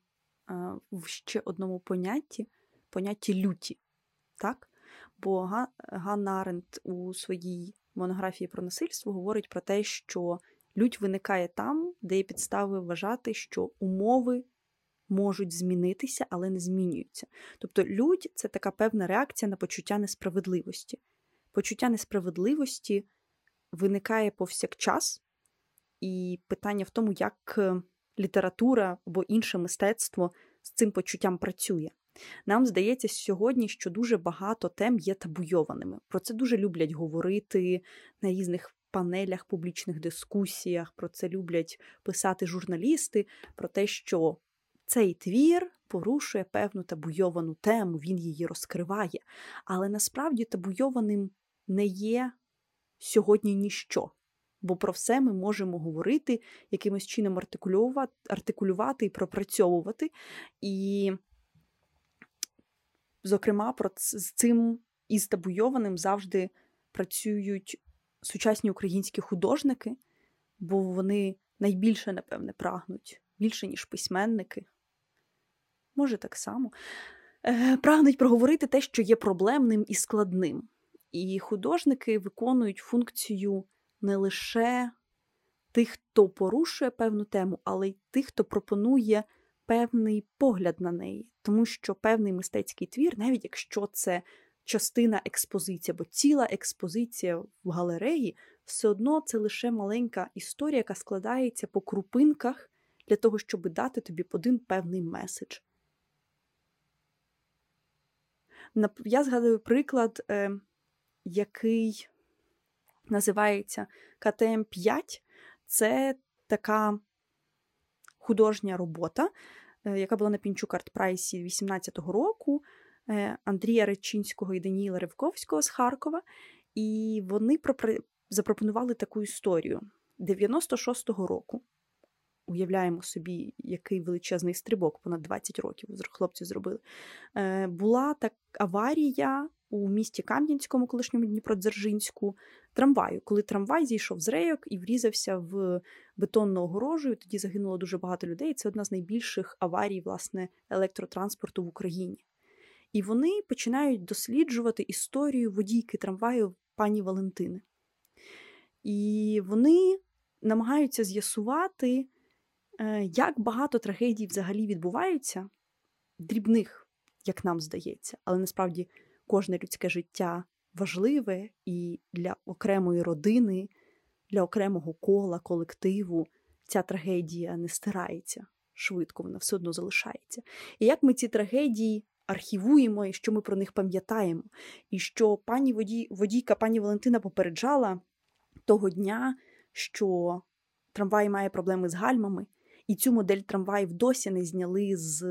в ще одному понятті люті. Так? Бо Ганна Арендт у своїй монографії про насильство говорить про те, що лють виникає там, де є підстави вважати, що умови можуть змінитися, але не змінюються. Тобто лють – це така певна реакція на почуття несправедливості. Почуття несправедливості виникає повсякчас, і питання в тому, як література або інше мистецтво з цим почуттям працює. Нам здається сьогодні, що дуже багато тем є табуйованими. Про це дуже люблять говорити на різних панелях, публічних дискусіях, про це люблять писати журналісти, про те, що цей твір порушує певну табуйовану тему, він її розкриває. Але насправді табуйованим не є сьогодні ніщо. Бо про все ми можемо говорити, якимось чином артикулювати і пропрацьовувати. І, зокрема, з цим із табуйованим завжди працюють сучасні українські художники, бо вони найбільше, напевне, прагнуть, більше, ніж письменники. Може, так само. Прагнуть проговорити те, що є проблемним і складним. І художники виконують функцію не лише тих, хто порушує певну тему, але й тих, хто пропонує певний погляд на неї. Тому що певний мистецький твір, навіть якщо це частина експозиції, бо ціла експозиція в галереї, все одно це лише маленька історія, яка складається по крупинках для того, щоб дати тобі один певний меседж. Я згадую приклад, який називається «КТМ-5». Це така художня робота, яка була на Пінчук-Арт-Прайсі 2018 року, Андрія Речинського і Даніїла Ревковського з Харкова. І вони запропонували таку історію. 96-го року, уявляємо собі, який величезний стрибок, понад 20 років хлопці зробили, була така аварія у місті Кам'янському, колишньому Дніпродзержинську, трамваю, коли трамвай зійшов з рейок і врізався в бетонну огорожу, і тоді загинуло дуже багато людей. Це одна з найбільших аварій, власне, електротранспорту в Україні. І вони починають досліджувати історію водійки трамваю пані Валентини. І вони намагаються з'ясувати, як багато трагедій взагалі відбувається, дрібних, як нам здається, але насправді кожне людське життя важливе і для окремої родини, для окремого кола, колективу ця трагедія не стирається швидко, вона все одно залишається. І як ми ці трагедії архівуємо, і що ми про них пам'ятаємо, і що пані водійка пані Валентина попереджала того дня, що трамвай має проблеми з гальмами, і цю модель трамваїв досі не зняли з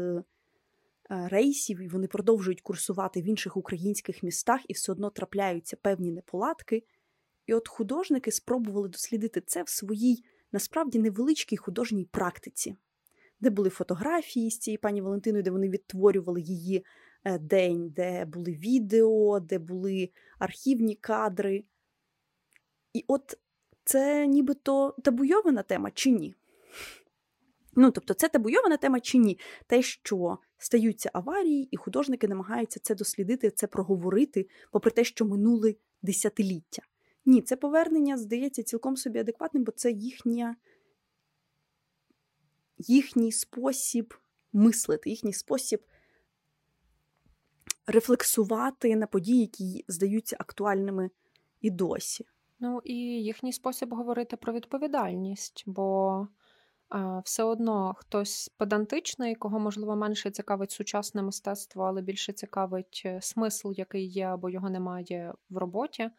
рейсів, і вони продовжують курсувати в інших українських містах, і все одно трапляються певні неполадки. І от художники спробували дослідити це в своїй, насправді, невеличкій художній практиці, де були фотографії з цієї пані Валентиною, де вони відтворювали її день, де були відео, де були архівні кадри. І от це нібито табуйована тема чи ні? Ну, тобто це табуйована тема чи ні? Те, що стаються аварії, і художники намагаються це дослідити, це проговорити, попри те, що минули десятиліття. Ні, це повернення здається цілком собі адекватним, бо це їхній спосіб мислити, їхній спосіб рефлексувати на події, які здаються актуальними і досі. Ну, і їхній спосіб говорити про відповідальність, бо все одно хтось педантичний, кого, можливо, менше цікавить сучасне мистецтво, але більше цікавить смисл, який є або його немає в роботі,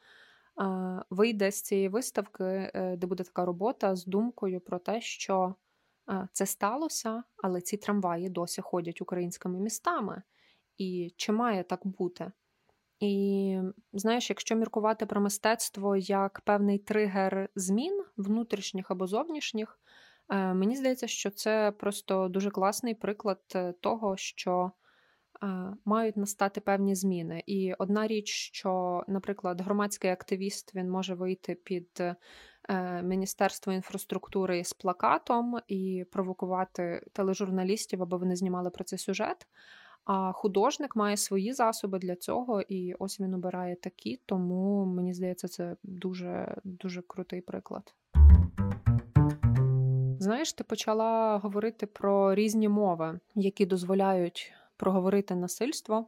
вийде з цієї виставки, де буде така робота з думкою про те, що це сталося, але ці трамваї досі ходять українськими містами. І чи має так бути? І, знаєш, якщо міркувати про мистецтво як певний тригер змін, внутрішніх або зовнішніх, мені здається, що це просто дуже класний приклад того, що мають настати певні зміни. І одна річ, що, наприклад, громадський активіст, він може вийти під Міністерство інфраструктури з плакатом і провокувати тележурналістів, аби вони знімали про це сюжет. А художник має свої засоби для цього, і ось він обирає такі, тому, мені здається, це дуже, дуже крутий приклад. Знаєш, ти почала говорити про різні мови, які дозволяють проговорити насильство.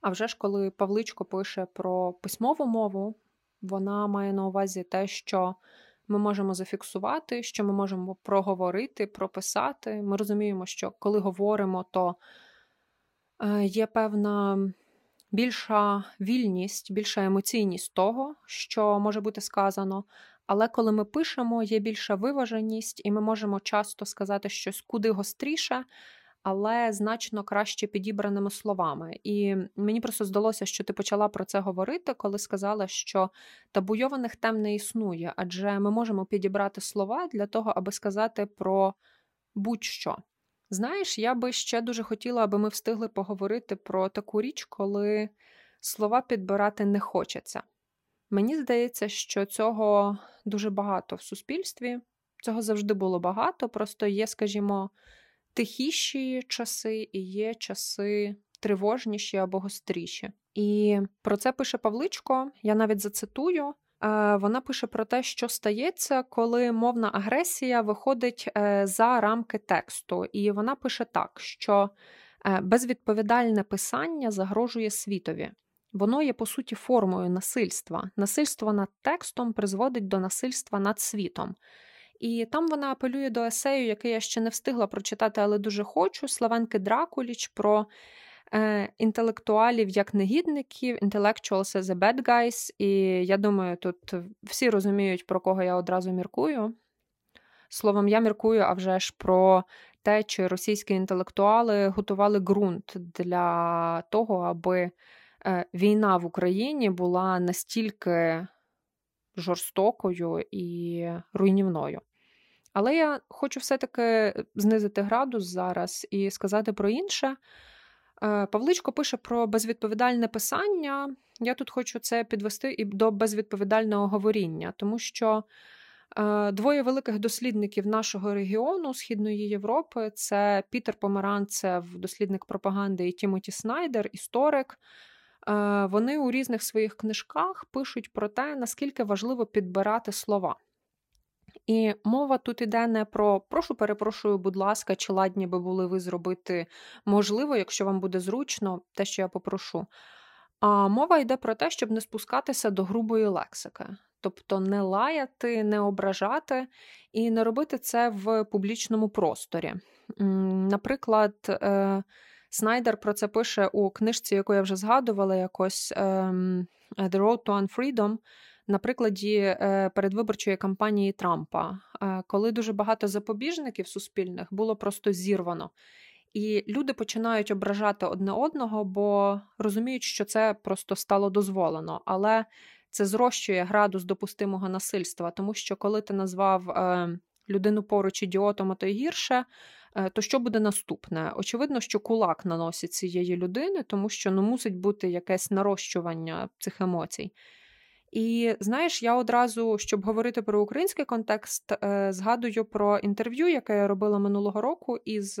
А вже ж, коли Павличко пише про письмову мову, вона має на увазі те, що ми можемо зафіксувати, що ми можемо проговорити, прописати. Ми розуміємо, що коли говоримо, то є певна більша вільність, більша емоційність того, що може бути сказано. Але коли ми пишемо, є більша виваженість, і ми можемо часто сказати щось куди гостріше, але значно краще підібраними словами. І мені просто здалося, що ти почала про це говорити, коли сказала, що табуйованих тем не існує, адже ми можемо підібрати слова для того, аби сказати про будь-що. Знаєш, я би ще дуже хотіла, аби ми встигли поговорити про таку річ, коли слова підбирати не хочеться. Мені здається, що цього дуже багато в суспільстві. Цього завжди було багато, просто є, скажімо, тихіші часи і є часи тривожніші або гостріші. І про це пише Павличко, я навіть зацитую. Вона пише про те, що стається, коли мовна агресія виходить за рамки тексту. І вона пише так, що безвідповідальне писання загрожує світові. Воно є, по суті, формою насильства. Насильство над текстом призводить до насильства над світом. І там вона апелює до есею, який я ще не встигла прочитати, але дуже хочу, Славенки Дракуліч, про інтелектуалів як негідників, intellectuals as a bad guys, і я думаю, тут всі розуміють, про кого я одразу міркую. Словом, я міркую, а вже ж про те, чи російські інтелектуали готували ґрунт для того, аби війна в Україні була настільки жорстокою і руйнівною. Але я хочу все-таки знизити градус зараз і сказати про інше. Павличко пише про безвідповідальне писання. Я тут хочу це підвести і до безвідповідального говоріння, тому що двоє великих дослідників нашого регіону, Східної Європи, це Пітер Померанцев, дослідник пропаганди, і Тімоті Снайдер, історик, вони у різних своїх книжках пишуть про те, наскільки важливо підбирати слова. І мова тут іде не про «прошу, перепрошую, будь ласка», чи «ладні би були ви зробити можливо, якщо вам буде зручно, те, що я попрошу». А мова йде про те, щоб не спускатися до грубої лексики. Тобто не лаяти, не ображати і не робити це в публічному просторі. Наприклад, Снайдер про це пише у книжці, яку я вже згадувала якось, «The Road to Unfreedom», на прикладі передвиборчої кампанії Трампа, коли дуже багато запобіжників суспільних було просто зірвано. І люди починають ображати одне одного, бо розуміють, що це просто стало дозволено. Але це зрощує градус допустимого насильства, тому що коли ти назвав людину поруч ідіотом, а то й гірше, то що буде наступне? Очевидно, що кулак на носі цієї людини, тому що мусить бути якесь нарощування цих емоцій. І, знаєш, я одразу, щоб говорити про український контекст, згадую про інтерв'ю, яке я робила минулого року із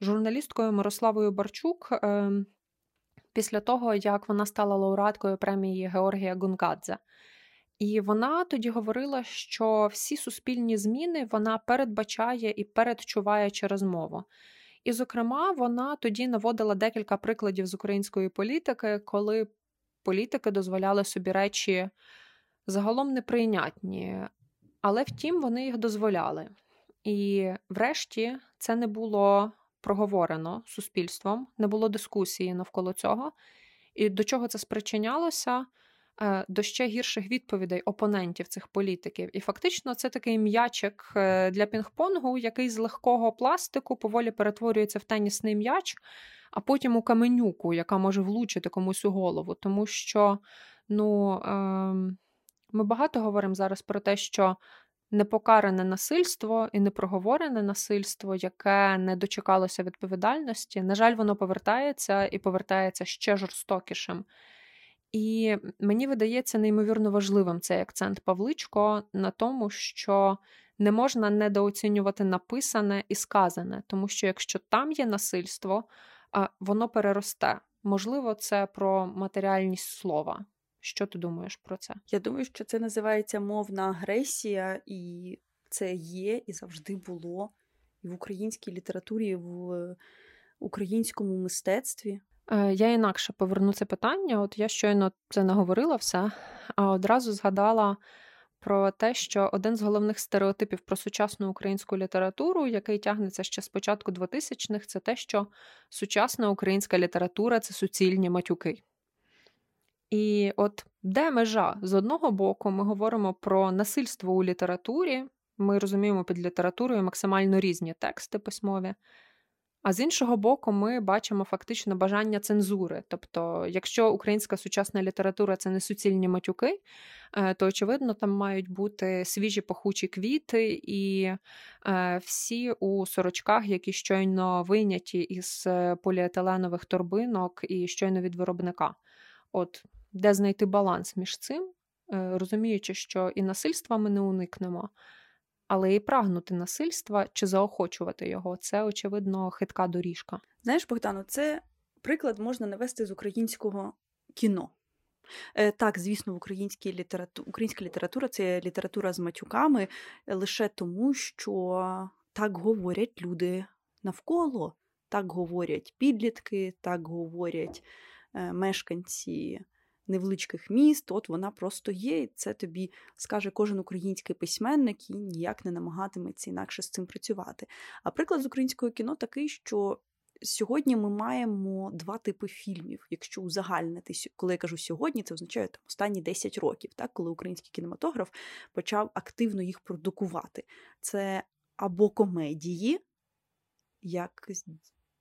журналісткою Мирославою Барчук після того, як вона стала лауреаткою премії Георгія Гунгадзе. І вона тоді говорила, що всі суспільні зміни вона передбачає і передчуває через мову. І, зокрема, вона тоді наводила декілька прикладів з української політики, коли політики дозволяли собі речі загалом неприйнятні, але втім вони їх дозволяли. І врешті це не було проговорено суспільством, не було дискусії навколо цього. І до чого це спричинялося? До ще гірших відповідей опонентів цих політиків. І фактично це такий м'ячик для пінг-понгу, який з легкого пластику поволі перетворюється в тенісний м'яч, а потім у каменюку, яка може влучити комусь у голову. Тому що, ми багато говоримо зараз про те, що непокаране насильство і непроговорене насильство, яке не дочекалося відповідальності, на жаль, воно повертається і повертається ще жорстокішим. І мені видається неймовірно важливим цей акцент Павличко на тому, що не можна недооцінювати написане і сказане, тому що якщо там є насильство, воно переросте. Можливо, це про матеріальність слова. Що ти думаєш про це? Я думаю, що це називається мовна агресія, і це є, і завжди було і в українській літературі, і в українському мистецтві. Я інакше поверну це питання, от я щойно це наговорила все, а одразу згадала про те, що один з головних стереотипів про сучасну українську літературу, який тягнеться ще з початку 2000-х, це те, що сучасна українська література – це суцільні матюки. І от де межа? З одного боку ми говоримо про насильство у літературі, ми розуміємо під літературою максимально різні тексти письмові, а з іншого боку, ми бачимо фактично бажання цензури. Тобто, якщо українська сучасна література – це не суцільні матюки, то, очевидно, там мають бути свіжі пахучі квіти і всі у сорочках, які щойно вийняті із поліетиленових торбинок і щойно від виробника. От, де знайти баланс між цим, розуміючи, що і насильства ми не уникнемо, але і прагнути насильства чи заохочувати його – це, очевидно, хитка доріжка. Знаєш, Богдано, це приклад можна навести з українського кіно. Так, звісно, українська література – це література з матюками лише тому, що так говорять люди навколо, так говорять підлітки, так говорять мешканці невеличких міст, от вона просто є, і це тобі скаже кожен український письменник і ніяк не намагатиметься інакше з цим працювати. А приклад з українського кіно такий, що сьогодні ми маємо два типи фільмів, якщо узагальнити. Коли я кажу сьогодні, це означає там, останні 10 років, так, коли український кінематограф почав активно їх продукувати. Це або комедії, як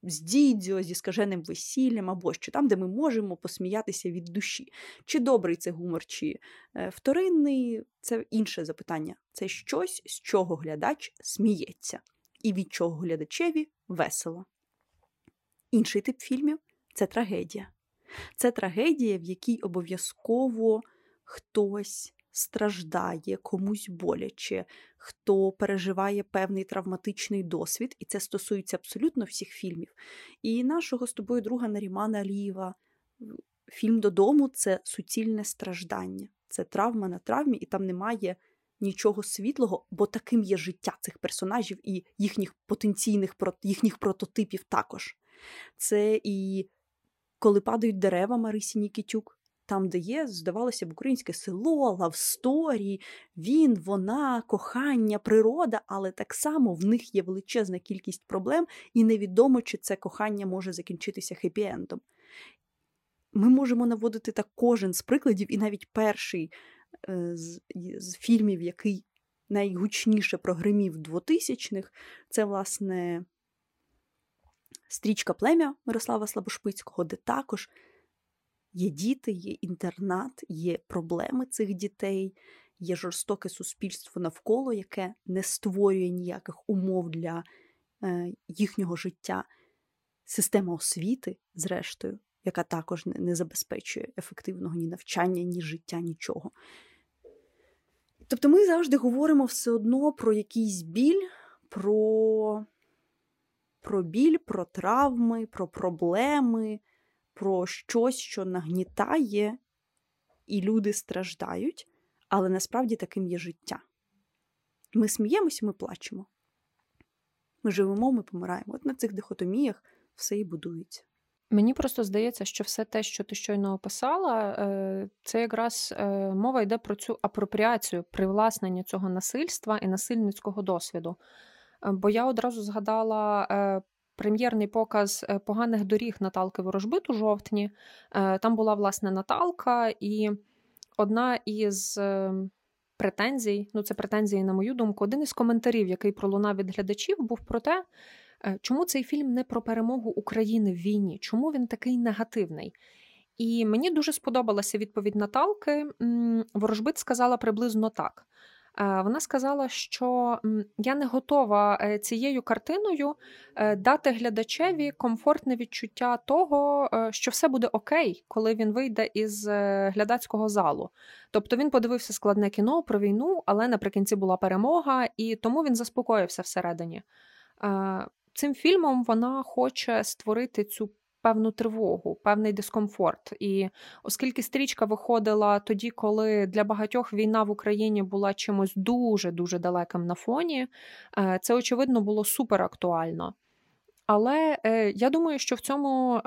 з дідзьо, зі скаженим весіллям, або що там, де ми можемо посміятися від душі. Чи добрий це гумор, чи вторинний – це інше запитання. Це щось, з чого глядач сміється, і від чого глядачеві весело. Інший тип фільмів – це трагедія. Це трагедія, в якій обов'язково хтось страждає, комусь боляче, хто переживає певний травматичний досвід, і це стосується абсолютно всіх фільмів. І нашого з тобою друга Нарімана Алієва фільм «Додому» – це суцільне страждання, це травма на травмі, і там немає нічого світлого, бо таким є життя цих персонажів і їхніх потенційних, їхніх прототипів також. Це і «Коли падають дерева» Марисі Нікітюк, там, де є, здавалося б, українське село, лавсторі, він, вона, кохання, природа, але так само в них є величезна кількість проблем, і невідомо, чи це кохання може закінчитися хеппі-ендом. Ми можемо наводити так кожен з прикладів, і навіть перший з фільмів, який найгучніше прогримів 2000-х, це, власне, «Стрічка плем'я» Мирослава Слабошпицького, де також є діти, є інтернат, є проблеми цих дітей, є жорстоке суспільство навколо, яке не створює ніяких умов для їхнього життя. Система освіти, зрештою, яка також не забезпечує ефективного ні навчання, ні життя, нічого. Тобто ми завжди говоримо все одно про якийсь біль, про біль, про травми, про проблеми, про щось, що нагнітає, і люди страждають, Але насправді таким є життя. Ми сміємося, ми плачемо. Ми живемо, ми помираємо. От на цих дихотоміях все і будується. Мені просто здається, що все те, що ти щойно описала, це якраз мова йде про цю апропріацію, привласнення цього насильства і насильницького досвіду. Бо я одразу згадала прем'єрний показ «Поганих доріг» Наталки Ворожбит у жовтні. Там була, власне, Наталка, і одна із претензій, це претензії, на мою думку, один із коментарів, який пролунав від глядачів, був про те, чому цей фільм не про перемогу України в війні, чому він такий негативний. І мені дуже сподобалася відповідь Наталки. Ворожбит сказала приблизно так. Вона сказала, що я не готова цією картиною дати глядачеві комфортне відчуття того, що все буде окей, коли він вийде із глядацького залу. Тобто він подивився складне кіно про війну, але наприкінці була перемога, і тому він заспокоївся всередині. Цим фільмом вона хоче створити цю певну тривогу, певний дискомфорт. І оскільки стрічка виходила тоді, коли для багатьох війна в Україні була чимось дуже-дуже далеким на фоні, це, очевидно, було суперактуально. Але я думаю, що в цьому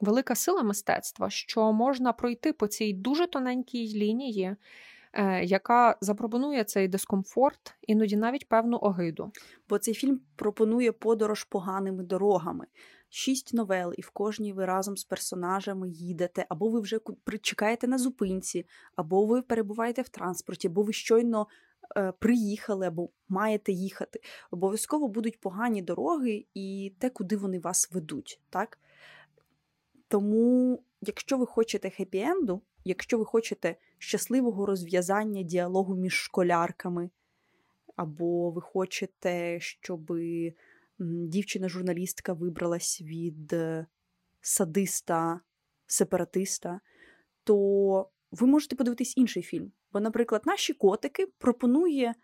велика сила мистецтва, що можна пройти по цій дуже тоненькій лінії, яка запропонує цей дискомфорт, іноді навіть певну огиду. Бо цей фільм пропонує подорож поганими дорогами. 6 новел, і в кожній ви разом з персонажами їдете, або ви вже чекаєте на зупинці, або ви перебуваєте в транспорті, або ви щойно приїхали, або маєте їхати. Обов'язково будуть погані дороги і те, куди вони вас ведуть. Так? Тому, якщо ви хочете хеппі-енду, якщо ви хочете щасливого розв'язання діалогу між школярками, або ви хочете, щоб дівчина-журналістка вибралась від садиста-сепаратиста, то ви можете подивитись інший фільм. Бо, наприклад, «Наші котики» пропонує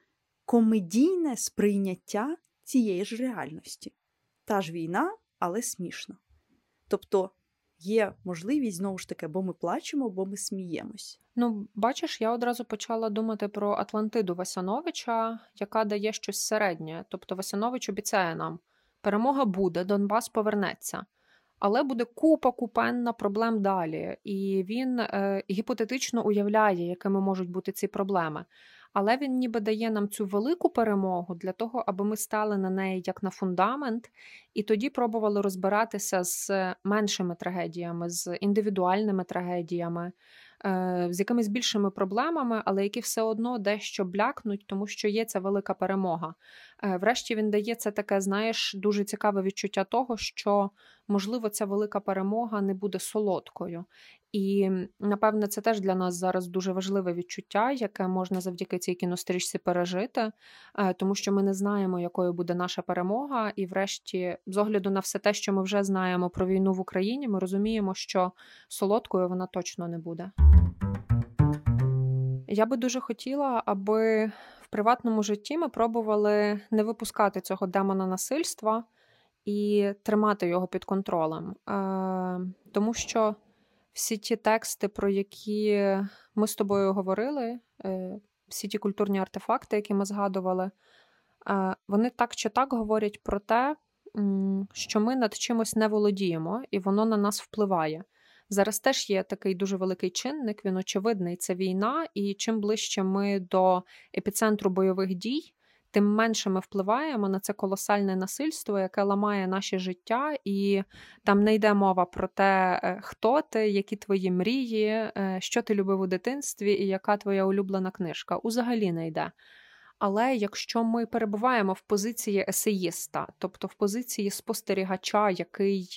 комедійне сприйняття цієї ж реальності. Та ж війна, але смішно. Тобто, є можливість, знову ж таки, бо ми плачемо, бо ми сміємось. Бачиш, я одразу почала думати про Атлантиду Васяновича, яка дає щось середнє. Тобто Васянович обіцяє нам, перемога буде, Донбас повернеться. Але буде купа-купенна проблем далі. І він гіпотетично уявляє, якими можуть бути ці проблеми. Але він ніби дає нам цю велику перемогу для того, аби ми стали на неї як на фундамент, і тоді пробували розбиратися з меншими трагедіями, з індивідуальними трагедіями, з якимись більшими проблемами, але які все одно дещо блякнуть, тому що є ця велика перемога. Врешті він дає це таке, знаєш, дуже цікаве відчуття того, що, можливо, ця велика перемога не буде солодкою. І, напевне, це теж для нас зараз дуже важливе відчуття, яке можна завдяки цій кінострічці пережити, тому що ми не знаємо, якою буде наша перемога, і врешті, з огляду на все те, що ми вже знаємо про війну в Україні, ми розуміємо, що солодкою вона точно не буде. Я би дуже хотіла, аби в приватному житті ми пробували не випускати цього демона насильства і тримати його під контролем, тому що всі ті тексти, про які ми з тобою говорили, всі ті культурні артефакти, які ми згадували, вони так чи так говорять про те, що ми над чимось не володіємо, і воно на нас впливає. Зараз теж є такий дуже великий чинник, він очевидний, це війна, і чим ближче ми до епіцентру бойових дій, тим менше ми впливаємо на це колосальне насильство, яке ламає наше життя, і там не йде мова про те, хто ти, які твої мрії, що ти любив у дитинстві і яка твоя улюблена книжка. Узагалі не йде. Але якщо ми перебуваємо в позиції есеїста, тобто в позиції спостерігача, який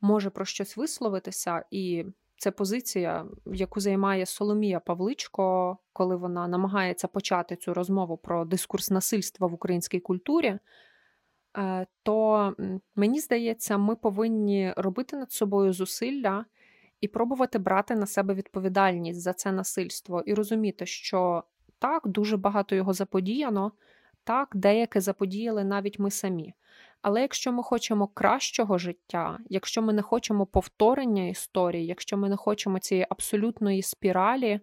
може про щось висловитися, і це позиція, яку займає Соломія Павличко, коли вона намагається почати цю розмову про дискурс насильства в українській культурі, то, мені здається, ми повинні робити над собою зусилля і пробувати брати на себе відповідальність за це насильство і розуміти, що так, дуже багато його заподіяно, так, деяке заподіяли навіть ми самі. Але якщо ми хочемо кращого життя, якщо ми не хочемо повторення історії, якщо ми не хочемо цієї абсолютної спіралі,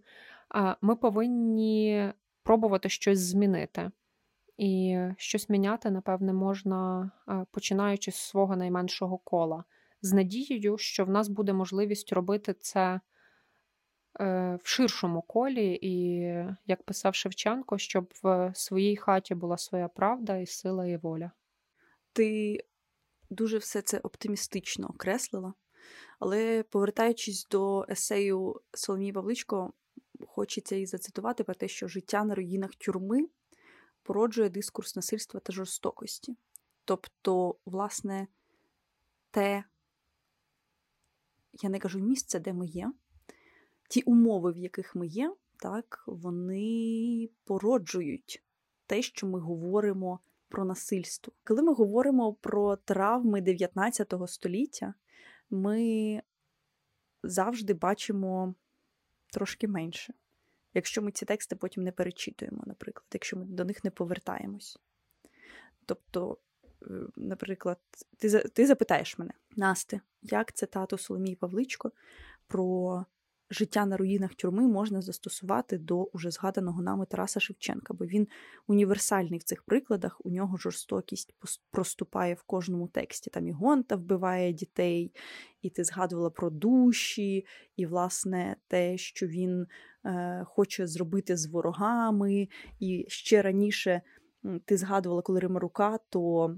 ми повинні пробувати щось змінити. І щось міняти, напевне, можна, починаючи з свого найменшого кола, з надією, що в нас буде можливість робити це в ширшому колі, і, як писав Шевченко, щоб в своїй хаті була своя правда і сила, і воля. Ти дуже все це оптимістично окреслила, але, повертаючись до есею Соломії Павличко, хочеться її зацитувати про те, що життя на руїнах тюрми породжує дискурс насильства та жорстокості. Тобто, власне, те, я не кажу місце, де ми є, ті умови, в яких ми є, так, вони породжують те, що ми говоримо про насильство. Коли ми говоримо про травми 19 століття, ми завжди бачимо трошки менше. Якщо ми ці тексти потім не перечитуємо, наприклад, якщо ми до них не повертаємось. Тобто, наприклад, ти запитаєш мене, Насте, як цитату Соломії Павличко про життя на руїнах тюрми можна застосувати до уже згаданого нами Тараса Шевченка, бо він універсальний в цих прикладах, у нього жорстокість проступає в кожному тексті. Там і Гонта вбиває дітей, і ти згадувала про душі, і, власне, те, що він хоче зробити з ворогами. І ще раніше ти згадувала, коли Римарука, то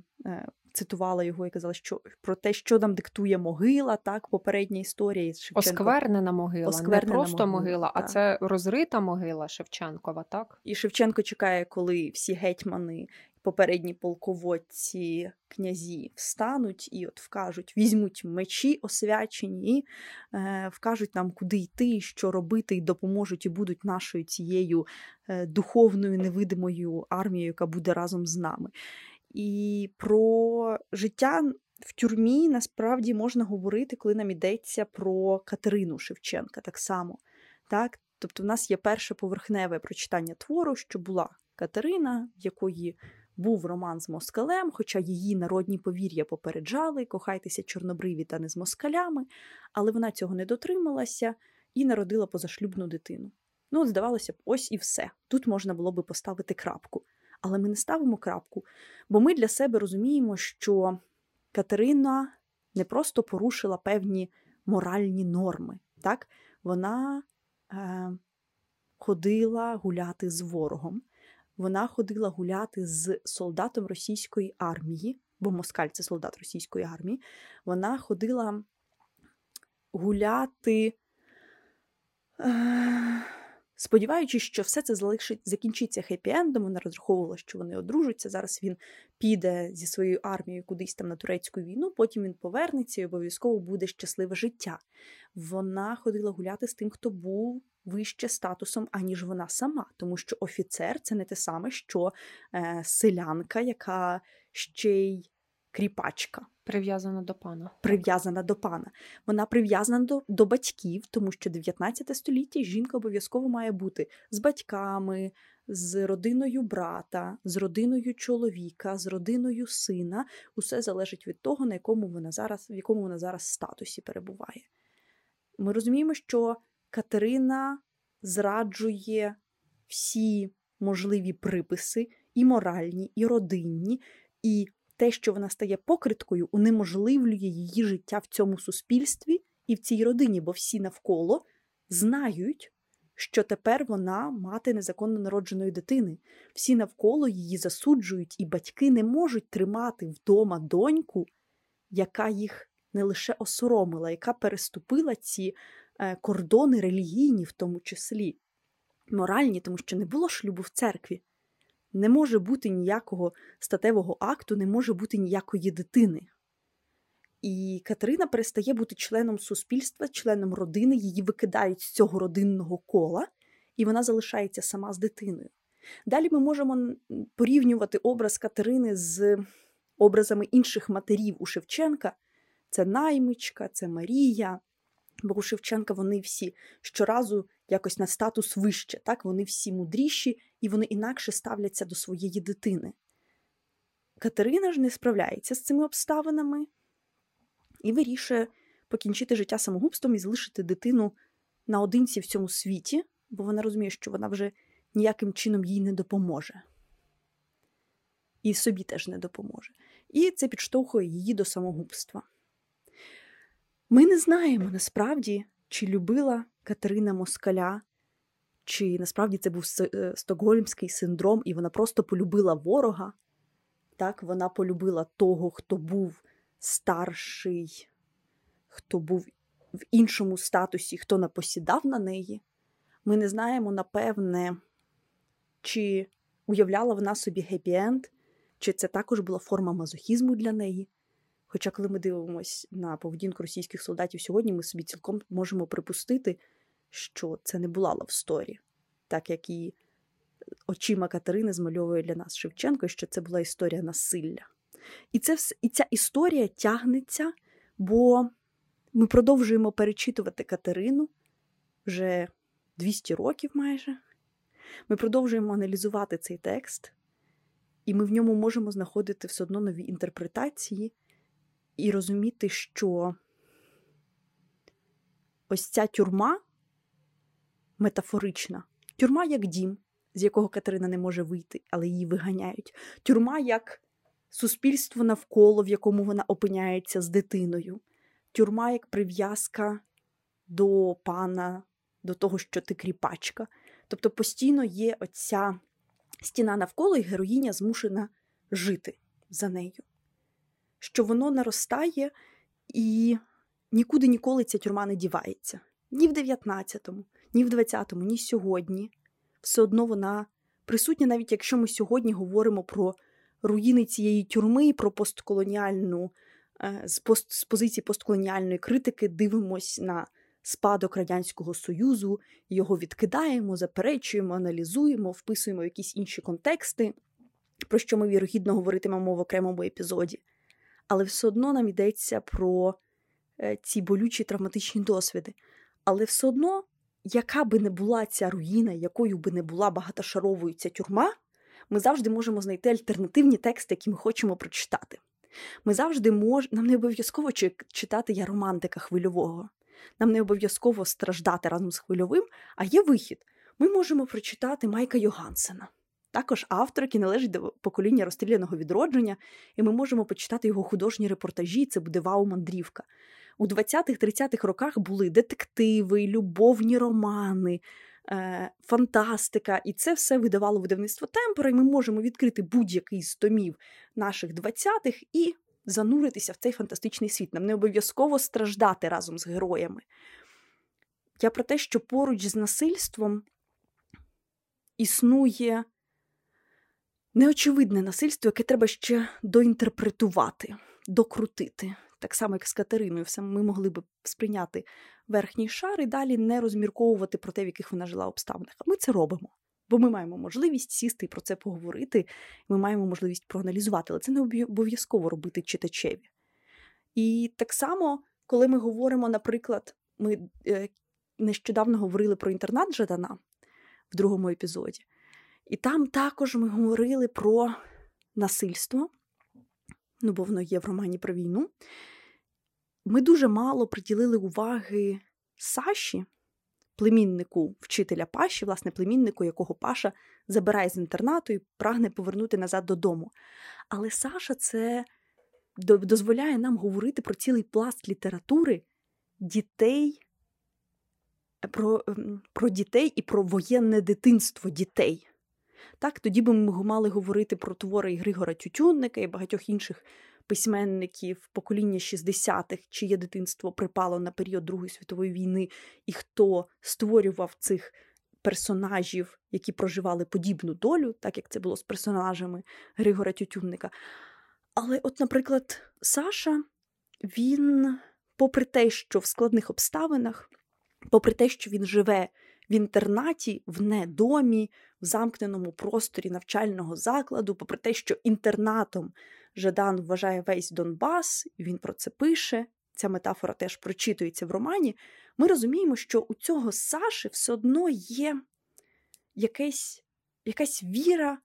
цитувала його і казала, що про те, що нам диктує могила, так, попередня історія із Шевченком. Осквернена могила, осквернена не просто могила, а це розрита могила Шевченкова, так? І Шевченко чекає, коли всі гетьмани, попередні полководці, князі встануть і от вкажуть, візьмуть мечі освячені і вкажуть нам, куди йти, що робити, і допоможуть, і будуть нашою цією духовною невидимою армією, яка буде разом з нами. І про життя в тюрмі насправді можна говорити, коли нам йдеться про Катерину Шевченка так само. Так? Тобто в нас є перше поверхневе прочитання твору, що була Катерина, в якої був роман з москалем, хоча її народні повір'я попереджали, кохайтеся чорнобриві та не з москалями, але вона цього не дотрималася і народила позашлюбну дитину. Ну от здавалося б, ось і все. Тут можна було би поставити крапку. Але ми не ставимо крапку, бо ми для себе розуміємо, що Катерина не просто порушила певні моральні норми. Так? Вона ходила гуляти з ворогом, вона ходила гуляти з солдатом російської армії, бо москаль – це солдат російської армії, вона ходила гуляти... сподіваючись, що все це закінчиться хеппі-ендом, вона розраховувала, що вони одружаться, зараз він піде зі своєю армією кудись там на турецьку війну, потім він повернеться і обов'язково буде щасливе життя. Вона ходила гуляти з тим, хто був вище статусом, аніж вона сама, тому що офіцер – це не те саме, що селянка, яка ще й кріпачка. Прив'язана до пана. Прив'язана до пана. Вона прив'язана до батьків, тому що 19 століття жінка обов'язково має бути з батьками, з родиною брата, з родиною чоловіка, з родиною сина. Усе залежить від того, на якому вона зараз, в якому вона зараз статусі перебуває. Ми розуміємо, що Катерина зраджує всі можливі приписи, і моральні, і родинні, і те, що вона стає покриткою, унеможливлює її життя в цьому суспільстві і в цій родині, бо всі навколо знають, що тепер вона мати незаконно народженої дитини. Всі навколо її засуджують, і батьки не можуть тримати вдома доньку, яка їх не лише осоромила, яка переступила ці кордони релігійні, в тому числі моральні, тому що не було шлюбу в церкві. Не може бути ніякого статевого акту, не може бути ніякої дитини. І Катерина перестає бути членом суспільства, членом родини, її викидають з цього родинного кола, і вона залишається сама з дитиною. Далі ми можемо порівнювати образ Катерини з образами інших матерів у Шевченка. Це наймичка, це Марія. Бо у Шевченка вони всі щоразу якось на статус вище, так? Вони всі мудріші, і вони інакше ставляться до своєї дитини. Катерина ж не справляється з цими обставинами і вирішує покінчити життя самогубством і залишити дитину наодинці в цьому світі, бо вона розуміє, що вона вже ніяким чином їй не допоможе. І собі теж не допоможе. І це підштовхує її до самогубства. Ми не знаємо насправді, чи любила Катерина Москаля, чи насправді це був стокгольмський синдром, і вона просто полюбила ворога. Так, вона полюбила того, хто був старший, хто був в іншому статусі, хто напосідав на неї. Ми не знаємо, напевне, чи уявляла вона собі гепі-енд, чи це також була форма мазохізму для неї. Хоча, коли ми дивимося на поведінку російських солдатів сьогодні, ми собі цілком можемо припустити, що це не була лавсторі, так як і очима Катерини змальовує для нас Шевченко, що це була історія насилля. І це все, і ця історія тягнеться, бо ми продовжуємо перечитувати Катерину вже 200 років майже. Ми продовжуємо аналізувати цей текст, і ми в ньому можемо знаходити все одно нові інтерпретації і розуміти, що ось ця тюрма метафорична. Тюрма як дім, з якого Катерина не може вийти, але її виганяють. Тюрма як суспільство навколо, в якому вона опиняється з дитиною. Тюрма як прив'язка до пана, до того, що ти кріпачка. Тобто постійно є оця стіна навколо, і героїня змушена жити за нею. Що воно наростає, і нікуди ніколи ця тюрма не дівається. Ні в 19-му, ні в 20-му, ні сьогодні. Все одно вона присутня, навіть якщо ми сьогодні говоримо про руїни цієї тюрми, про постколоніальну, з позиції постколоніальної критики дивимось на спадок Радянського Союзу, його відкидаємо, заперечуємо, аналізуємо, вписуємо якісь інші контексти, про що ми, вірогідно, говоритимемо в окремому епізоді. Але все одно нам йдеться про ці болючі травматичні досвіди. Але все одно, яка би не була ця руїна, якою би не була багатошаровою ця тюрма, ми завжди можемо знайти альтернативні тексти, які ми хочемо прочитати. Ми завжди нам не обов'язково читати «Я романтика» Хвильового. Нам не обов'язково страждати разом з Хвильовим, а є вихід. Ми можемо прочитати Майка Йогансена, також автор, який належить до покоління розстріляного відродження, і ми можемо почитати його художні репортажі, це буде вау-мандрівка. У 20-30-х роках були детективи, любовні романи, фантастика, і це все видавало видавництво «Темпора», і ми можемо відкрити будь-який з томів наших 20-х і зануритися в цей фантастичний світ. Нам не обов'язково страждати разом з героями. Я про те, що поруч з насильством існує неочевидне насильство, яке треба ще доінтерпретувати, докрутити. Так само, як з Катериною, ми могли б сприйняти верхній шар і далі не розмірковувати про те, в яких вона жила обставинах. А ми це робимо, бо ми маємо можливість сісти і про це поговорити, ми маємо можливість проаналізувати, але це не обов'язково робити читачеві. І так само, коли ми говоримо, наприклад, ми нещодавно говорили про інтернат Жадана в другому епізоді, і там також ми говорили про насильство, ну, бо воно є в романі про війну. Ми дуже мало приділили уваги Саші, племіннику вчителя Паші, власне, племіннику, якого Паша забирає з інтернату і прагне повернути назад додому. Але Саша це дозволяє нам говорити про цілий пласт літератури дітей, про дітей і про воєнне дитинство дітей. Так, тоді би ми мали говорити про твори Григора Тютюнника і багатьох інших письменників покоління 60-х, чиє дитинство припало на період Другої світової війни, і хто створював цих персонажів, які проживали подібну долю, так як це було з персонажами Григора Тютюнника. Але от, наприклад, Саша, він, попри те, що в складних обставинах, попри те, що він живе в інтернаті, в недомі, в замкненому просторі навчального закладу, попри те, що інтернатом Жадан вважає весь Донбас, він про це пише, ця метафора теж прочитується в романі, ми розуміємо, що у цього Саші все одно є якась віра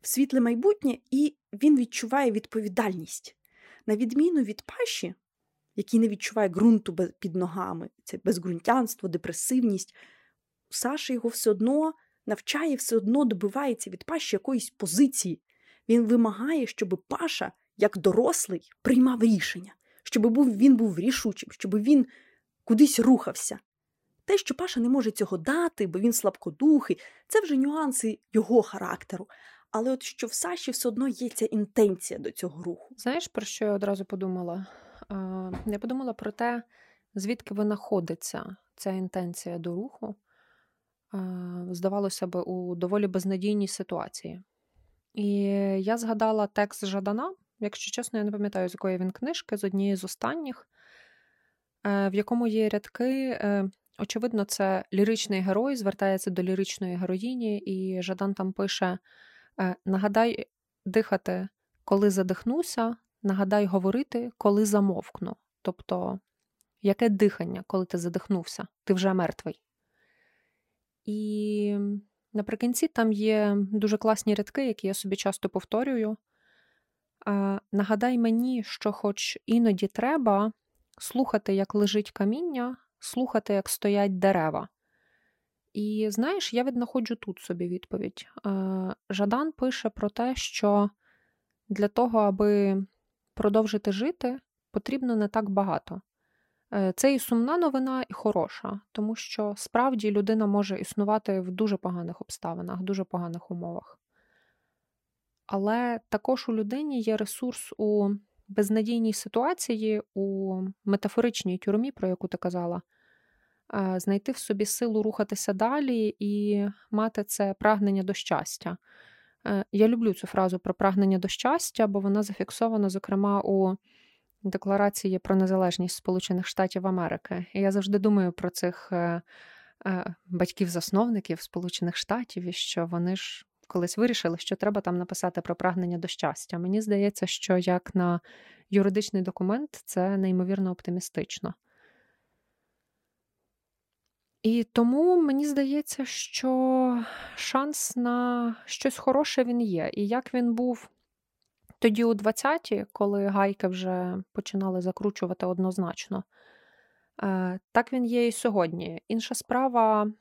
в світле майбутнє, і він відчуває відповідальність. На відміну від Паші, який не відчуває ґрунту під ногами, це безґрунтянство, депресивність, Саша його все одно навчає, все одно добивається від Паші якоїсь позиції. Він вимагає, щоб Паша, як дорослий, приймав рішення, щоб він був рішучим, щоб він кудись рухався. Те, що Паша не може цього дати, бо він слабкодухий, це вже нюанси його характеру. Але от що в Саші все одно є ця інтенція до цього руху. Знаєш, про що я одразу подумала? Я подумала про те, звідки винаходиться ця інтенція до руху, здавалося б, у доволі безнадійній ситуації. І я згадала текст Жадана, якщо чесно, я не пам'ятаю, з якої він книжки, з однієї з останніх, в якому є рядки, очевидно, це ліричний герой, звертається до ліричної героїні, і Жадан там пише: «Нагадай дихати, коли задихнуся, нагадай говорити, коли замовкну». Тобто, яке дихання, коли ти задихнувся? Ти вже мертвий. І наприкінці там є дуже класні рядки, які я собі часто повторюю. «Нагадай мені, що хоч іноді треба слухати, як лежить каміння, слухати, як стоять дерева». І, знаєш, я віднаходжу тут собі відповідь. Жадан пише про те, що для того, аби продовжити жити, потрібно не так багато. Це і сумна новина, і хороша, тому що справді людина може існувати в дуже поганих обставинах, дуже поганих умовах. Але також у людині є ресурс у безнадійній ситуації, у метафоричній тюрмі, про яку ти казала, знайти в собі силу рухатися далі і мати це прагнення до щастя. Я люблю цю фразу про прагнення до щастя, бо вона зафіксована, зокрема, у Декларації про незалежність Сполучених Штатів Америки. І я завжди думаю про цих батьків-засновників Сполучених Штатів, і що вони ж колись вирішили, що треба там написати про прагнення до щастя. Мені здається, що як на юридичний документ це неймовірно оптимістично. І тому мені здається, що шанс на щось хороше він є. І як він був тоді у 20-ті, коли гайки вже починали закручувати однозначно, так він є і сьогодні. Інша справа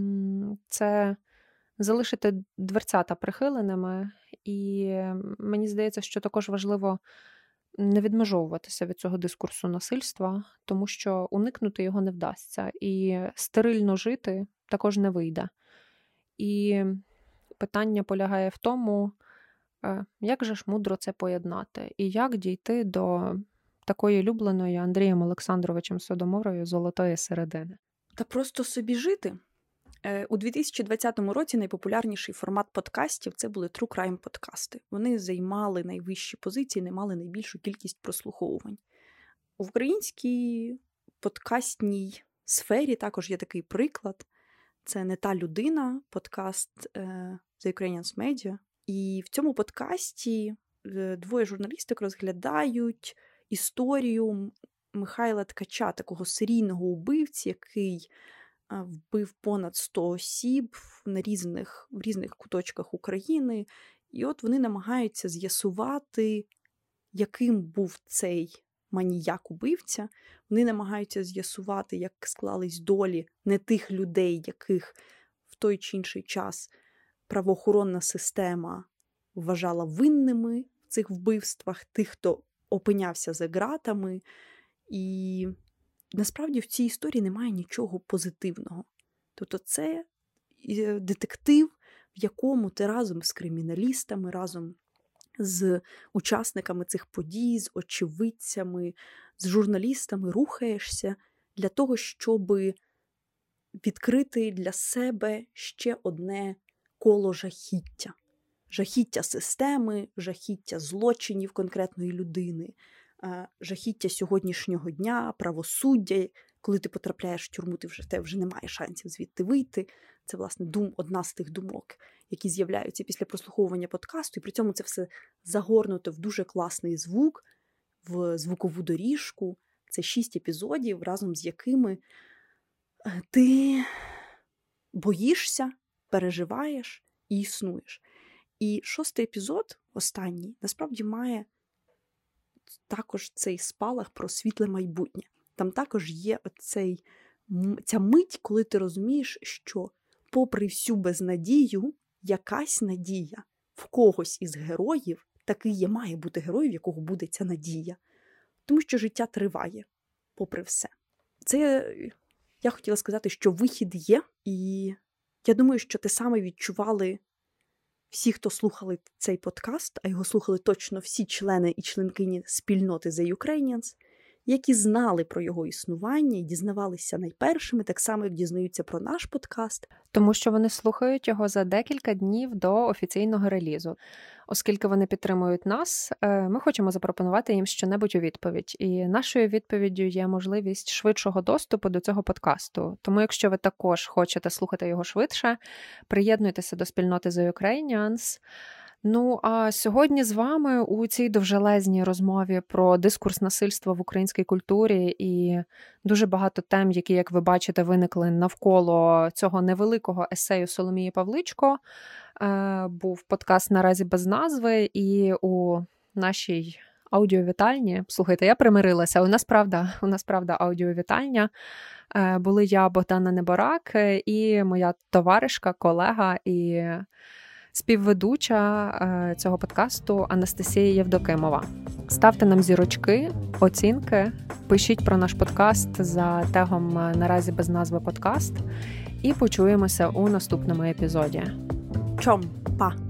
– це залишити дверцята прихиленими. І мені здається, що також важливо не відмежовуватися від цього дискурсу насильства, тому що уникнути його не вдасться. І стерильно жити також не вийде. І питання полягає в тому, як же ж мудро це поєднати? І як дійти до такої улюбленої Андрієм Олександровичем Содоморою золотої середини? Та просто собі жити. У 2020 році найпопулярніший формат подкастів – це були True Crime подкасти. Вони займали найвищі позиції, не мали найбільшу кількість прослуховувань. В українській подкастній сфері також є такий приклад. Це «Не та людина» подкаст «The Ukrainians Media». І в цьому подкасті двоє журналісток розглядають історію Михайла Ткача, такого серійного убивці, який вбив понад 100 осіб в різних куточках України. І от вони намагаються з'ясувати, яким був цей маніяк-убивця. Вони намагаються з'ясувати, як склались долі не тих людей, яких в той чи інший час правоохоронна система вважала винними в цих вбивствах, тих, хто опинявся за ґратами. І насправді в цій історії немає нічого позитивного. Тобто це детектив, в якому ти разом з криміналістами, разом з учасниками цих подій, з очевидцями, з журналістами рухаєшся для того, щоб відкрити для себе ще одне коло жахіття. Жахіття системи, жахіття злочинів конкретної людини, жахіття сьогоднішнього дня, правосуддя. Коли ти потрапляєш в тюрму, ти вже не маєш шансів звідти вийти. Це, власне, одна з тих думок, які з'являються після прослуховування подкасту. І при цьому це все загорнуто в дуже класний звук, в звукову доріжку. Це 6 епізодів, разом з якими ти боїшся, переживаєш і існуєш. І 6-й епізод, останній, насправді має також цей спалах про світле майбутнє. Там також є оцей ця мить, коли ти розумієш, що попри всю безнадію, якась надія в когось із героїв, таки є, має бути герой, в якого буде ця надія. Тому що життя триває, попри все. Це, я хотіла сказати, що вихід є, і я думаю, що те саме відчували всі, хто слухали цей подкаст, а його слухали точно всі члени і членкині спільноти The Ukrainians, які знали про його існування і дізнавалися найпершими, так само, як дізнаються про наш подкаст. Тому що вони слухають його за декілька днів до офіційного релізу. Оскільки вони підтримують нас, ми хочемо запропонувати їм щонебудь у відповідь. І нашою відповіддю є можливість швидшого доступу до цього подкасту. Тому якщо ви також хочете слухати його швидше, приєднуйтеся до спільноти The Ukrainians. Ну, а сьогодні з вами у цій довжелезній розмові про дискурс насильства в українській культурі і дуже багато тем, які, як ви бачите, виникли навколо цього невеликого есею Соломії Павличко. Був подкаст наразі без назви, і у нашій аудіовітальні, слухайте, я примирилася, у нас правда аудіовітальня, були я, Богдана Неборак, і моя товаришка, колега і... співведуча цього подкасту Анастасія Євдокимова. Ставте нам зірочки, оцінки, пишіть про наш подкаст за тегом «Наразі без назви подкаст» і почуємося у наступному епізоді. Чом, па!